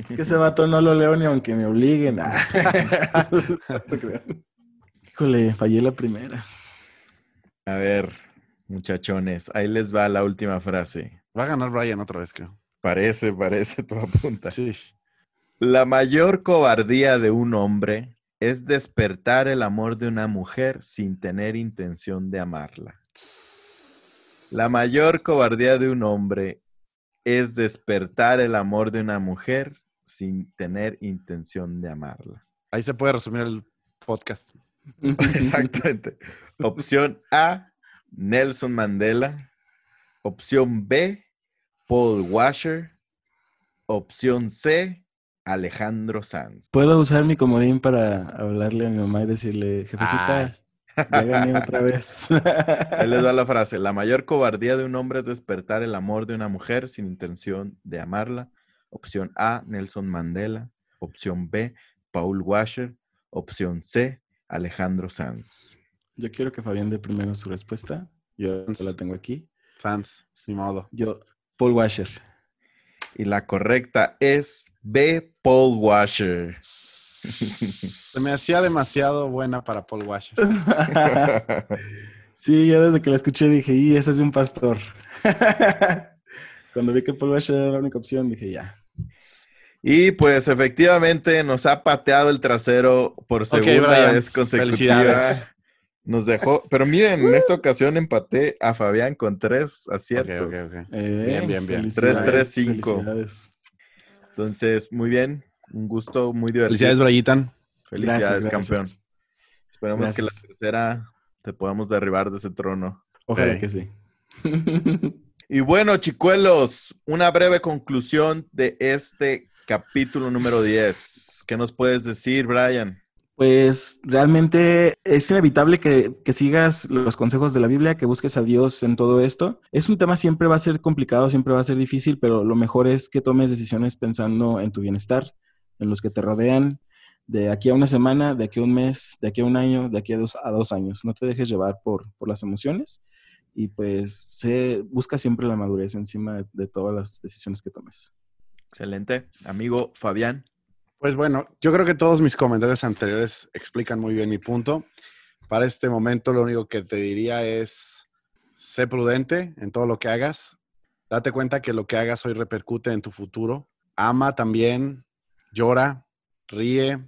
Que ese vato no lo leo ni aunque me obliguen. Híjole, fallé la primera. A ver, muchachones, ahí les va la última frase. Va a ganar Brian otra vez, creo. Parece, parece, todo apunta. Sí. La mayor cobardía de un hombre... es despertar el amor de una mujer sin tener intención de amarla. La mayor cobardía de un hombre es despertar el amor de una mujer sin tener intención de amarla. Ahí se puede resumir el podcast. Exactamente. Opción A, Nelson Mandela. Opción B, Paul Washer. Opción C, Alejandro Sanz. ¿Puedo usar mi comodín para hablarle a mi mamá y decirle, jefecita, Ya gané otra vez. Ahí les va la frase. La mayor cobardía de un hombre es despertar el amor de una mujer sin intención de amarla. Opción A, Nelson Mandela. Opción B, Paul Washer. Opción C, Alejandro Sanz. Yo quiero que Fabián dé primero su respuesta. Yo Sanz. La tengo aquí. Sanz, ni modo. Yo, Paul Washer. Y la correcta es B, Paul Washer. Se me hacía demasiado buena para Paul Washer. Sí, ya desde que la escuché dije, y ese es de un pastor. Cuando vi que Paul Washer era la única opción, dije, ya. Y pues efectivamente nos ha pateado el trasero por segunda okay, vez consecutiva. Nos dejó, pero miren, en esta ocasión empaté a Fabián con tres aciertos. Okay, okay, okay. Eh, bien, bien, bien. tres, tres, cinco. Entonces, muy bien. Un gusto, muy divertido. Felicidades, Brayitan. Felicidades, gracias, campeón. Gracias. Esperamos gracias. que la tercera te podamos derribar de ese trono. Ojalá eh. que sí. Y bueno, chicuelos, una breve conclusión de este capítulo número diez. ¿Qué nos puedes decir, Brian? Pues realmente es inevitable que, que sigas los consejos de la Biblia, que busques a Dios en todo esto. Es un tema, siempre va a ser complicado, siempre va a ser difícil, pero lo mejor es que tomes decisiones pensando en tu bienestar, en los que te rodean, de aquí a una semana, de aquí a un mes, de aquí a un año, de aquí a dos, a dos años. No te dejes llevar por, por las emociones y pues se busca siempre la madurez encima de, de todas las decisiones que tomes. Excelente. Amigo Fabián. Pues bueno, yo creo que todos mis comentarios anteriores explican muy bien mi punto. Para este momento lo único que te diría es, sé prudente en todo lo que hagas. Date cuenta que lo que hagas hoy repercute en tu futuro. Ama también, llora, ríe,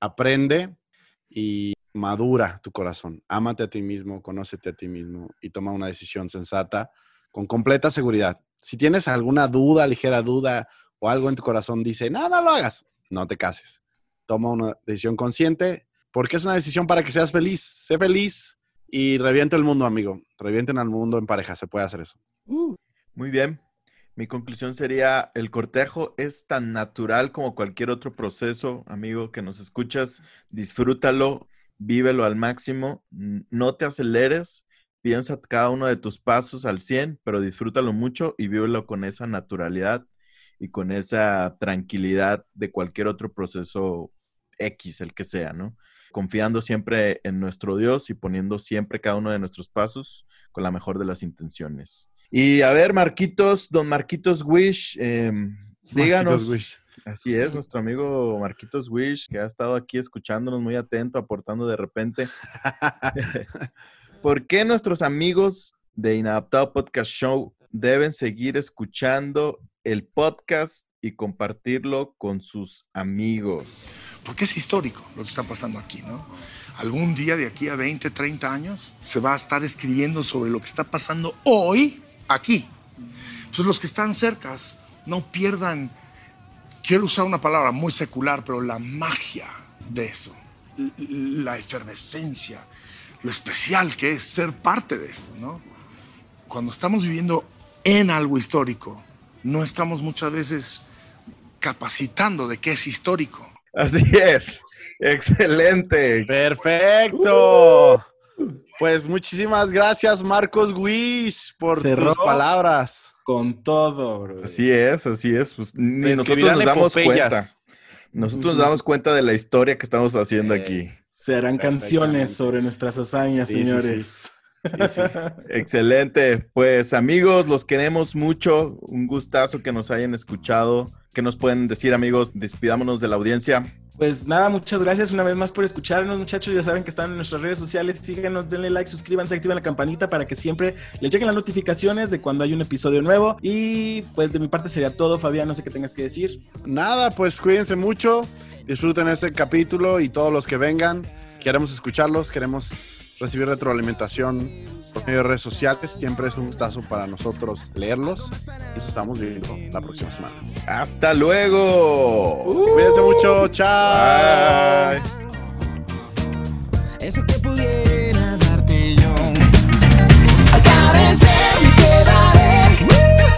aprende y madura tu corazón. Ámate a ti mismo, conócete a ti mismo y toma una decisión sensata con completa seguridad. Si tienes alguna duda, ligera duda o algo en tu corazón dice, no, no lo hagas. No te cases. Toma una decisión consciente porque es una decisión para que seas feliz. Sé feliz y revienta el mundo, amigo. Revienten al mundo en pareja. Se puede hacer eso. Uh, muy bien. Mi conclusión sería, el cortejo es tan natural como cualquier otro proceso, amigo, que nos escuchas. Disfrútalo, vívelo al máximo. No te aceleres. Piensa cada uno de tus pasos al cien, pero disfrútalo mucho y vívelo con esa naturalidad y con esa tranquilidad de cualquier otro proceso X, el que sea, ¿no? Confiando siempre en nuestro Dios y poniendo siempre cada uno de nuestros pasos con la mejor de las intenciones. Y a ver, Marquitos, don Marquitos Wish, eh, díganos. Marquitos Wish. Así es, nuestro amigo Marquitos Wish, que ha estado aquí escuchándonos muy atento, aportando de repente. ¿Por qué nuestros amigos de Inadaptado Podcast Show deben seguir escuchando el podcast y compartirlo con sus amigos? Porque es histórico lo que está pasando aquí, ¿no? Algún día de aquí a veinte, treinta años se va a estar escribiendo sobre lo que está pasando hoy aquí. Entonces los que están cercas no pierdan, quiero usar una palabra muy secular, pero la magia de eso, la efervescencia, lo especial que es ser parte de esto, ¿no? Cuando estamos viviendo en algo histórico, no estamos muchas veces capacitando de qué es histórico. Así es. ¡Excelente! ¡Perfecto! Uh. Pues muchísimas gracias, Marcos Wish, por Cerró tus palabras. Con todo, bro. Así es, así es. Pues, ni nosotros nos damos epopeyas. cuenta. Nosotros nos damos cuenta de la historia que estamos haciendo eh, aquí. Serán canciones sobre nuestras hazañas, sí, señores. Sí, sí. Sí, sí. Excelente, pues amigos, los queremos mucho, un gustazo que nos hayan escuchado. ¿Qué nos pueden decir, amigos? Despidámonos de la audiencia. Pues nada, muchas gracias una vez más por escucharnos, muchachos. Ya saben que están en nuestras redes sociales, síganos, denle like, suscríbanse, activen la campanita para que siempre les lleguen las notificaciones de cuando hay un episodio nuevo. Y pues de mi parte sería todo, Fabián, no sé qué tengas que decir. Nada, pues cuídense mucho, disfruten este capítulo y todos los que vengan. Queremos escucharlos, queremos recibir retroalimentación por medio de redes sociales. Siempre es un gustazo para nosotros leerlos. Y eso estamos viendo la próxima semana. ¡Hasta luego! Uh, Cuídense mucho. ¡Chao! Bye. Eso que pudiera darte yo. Acarecer, me quedaré.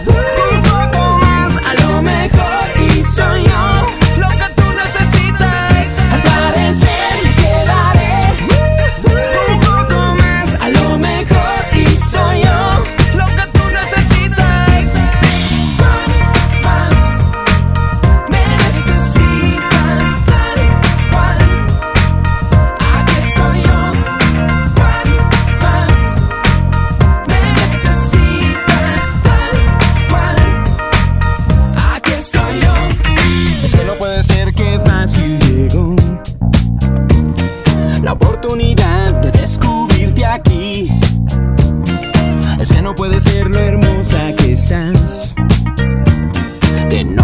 Un poco más, a lo mejor, y soy yo lo que tú necesitas. Acarecer, me quedaré. Oh, oportunidad de descubrirte aquí. Es que no puede ser lo hermosa que estás, que no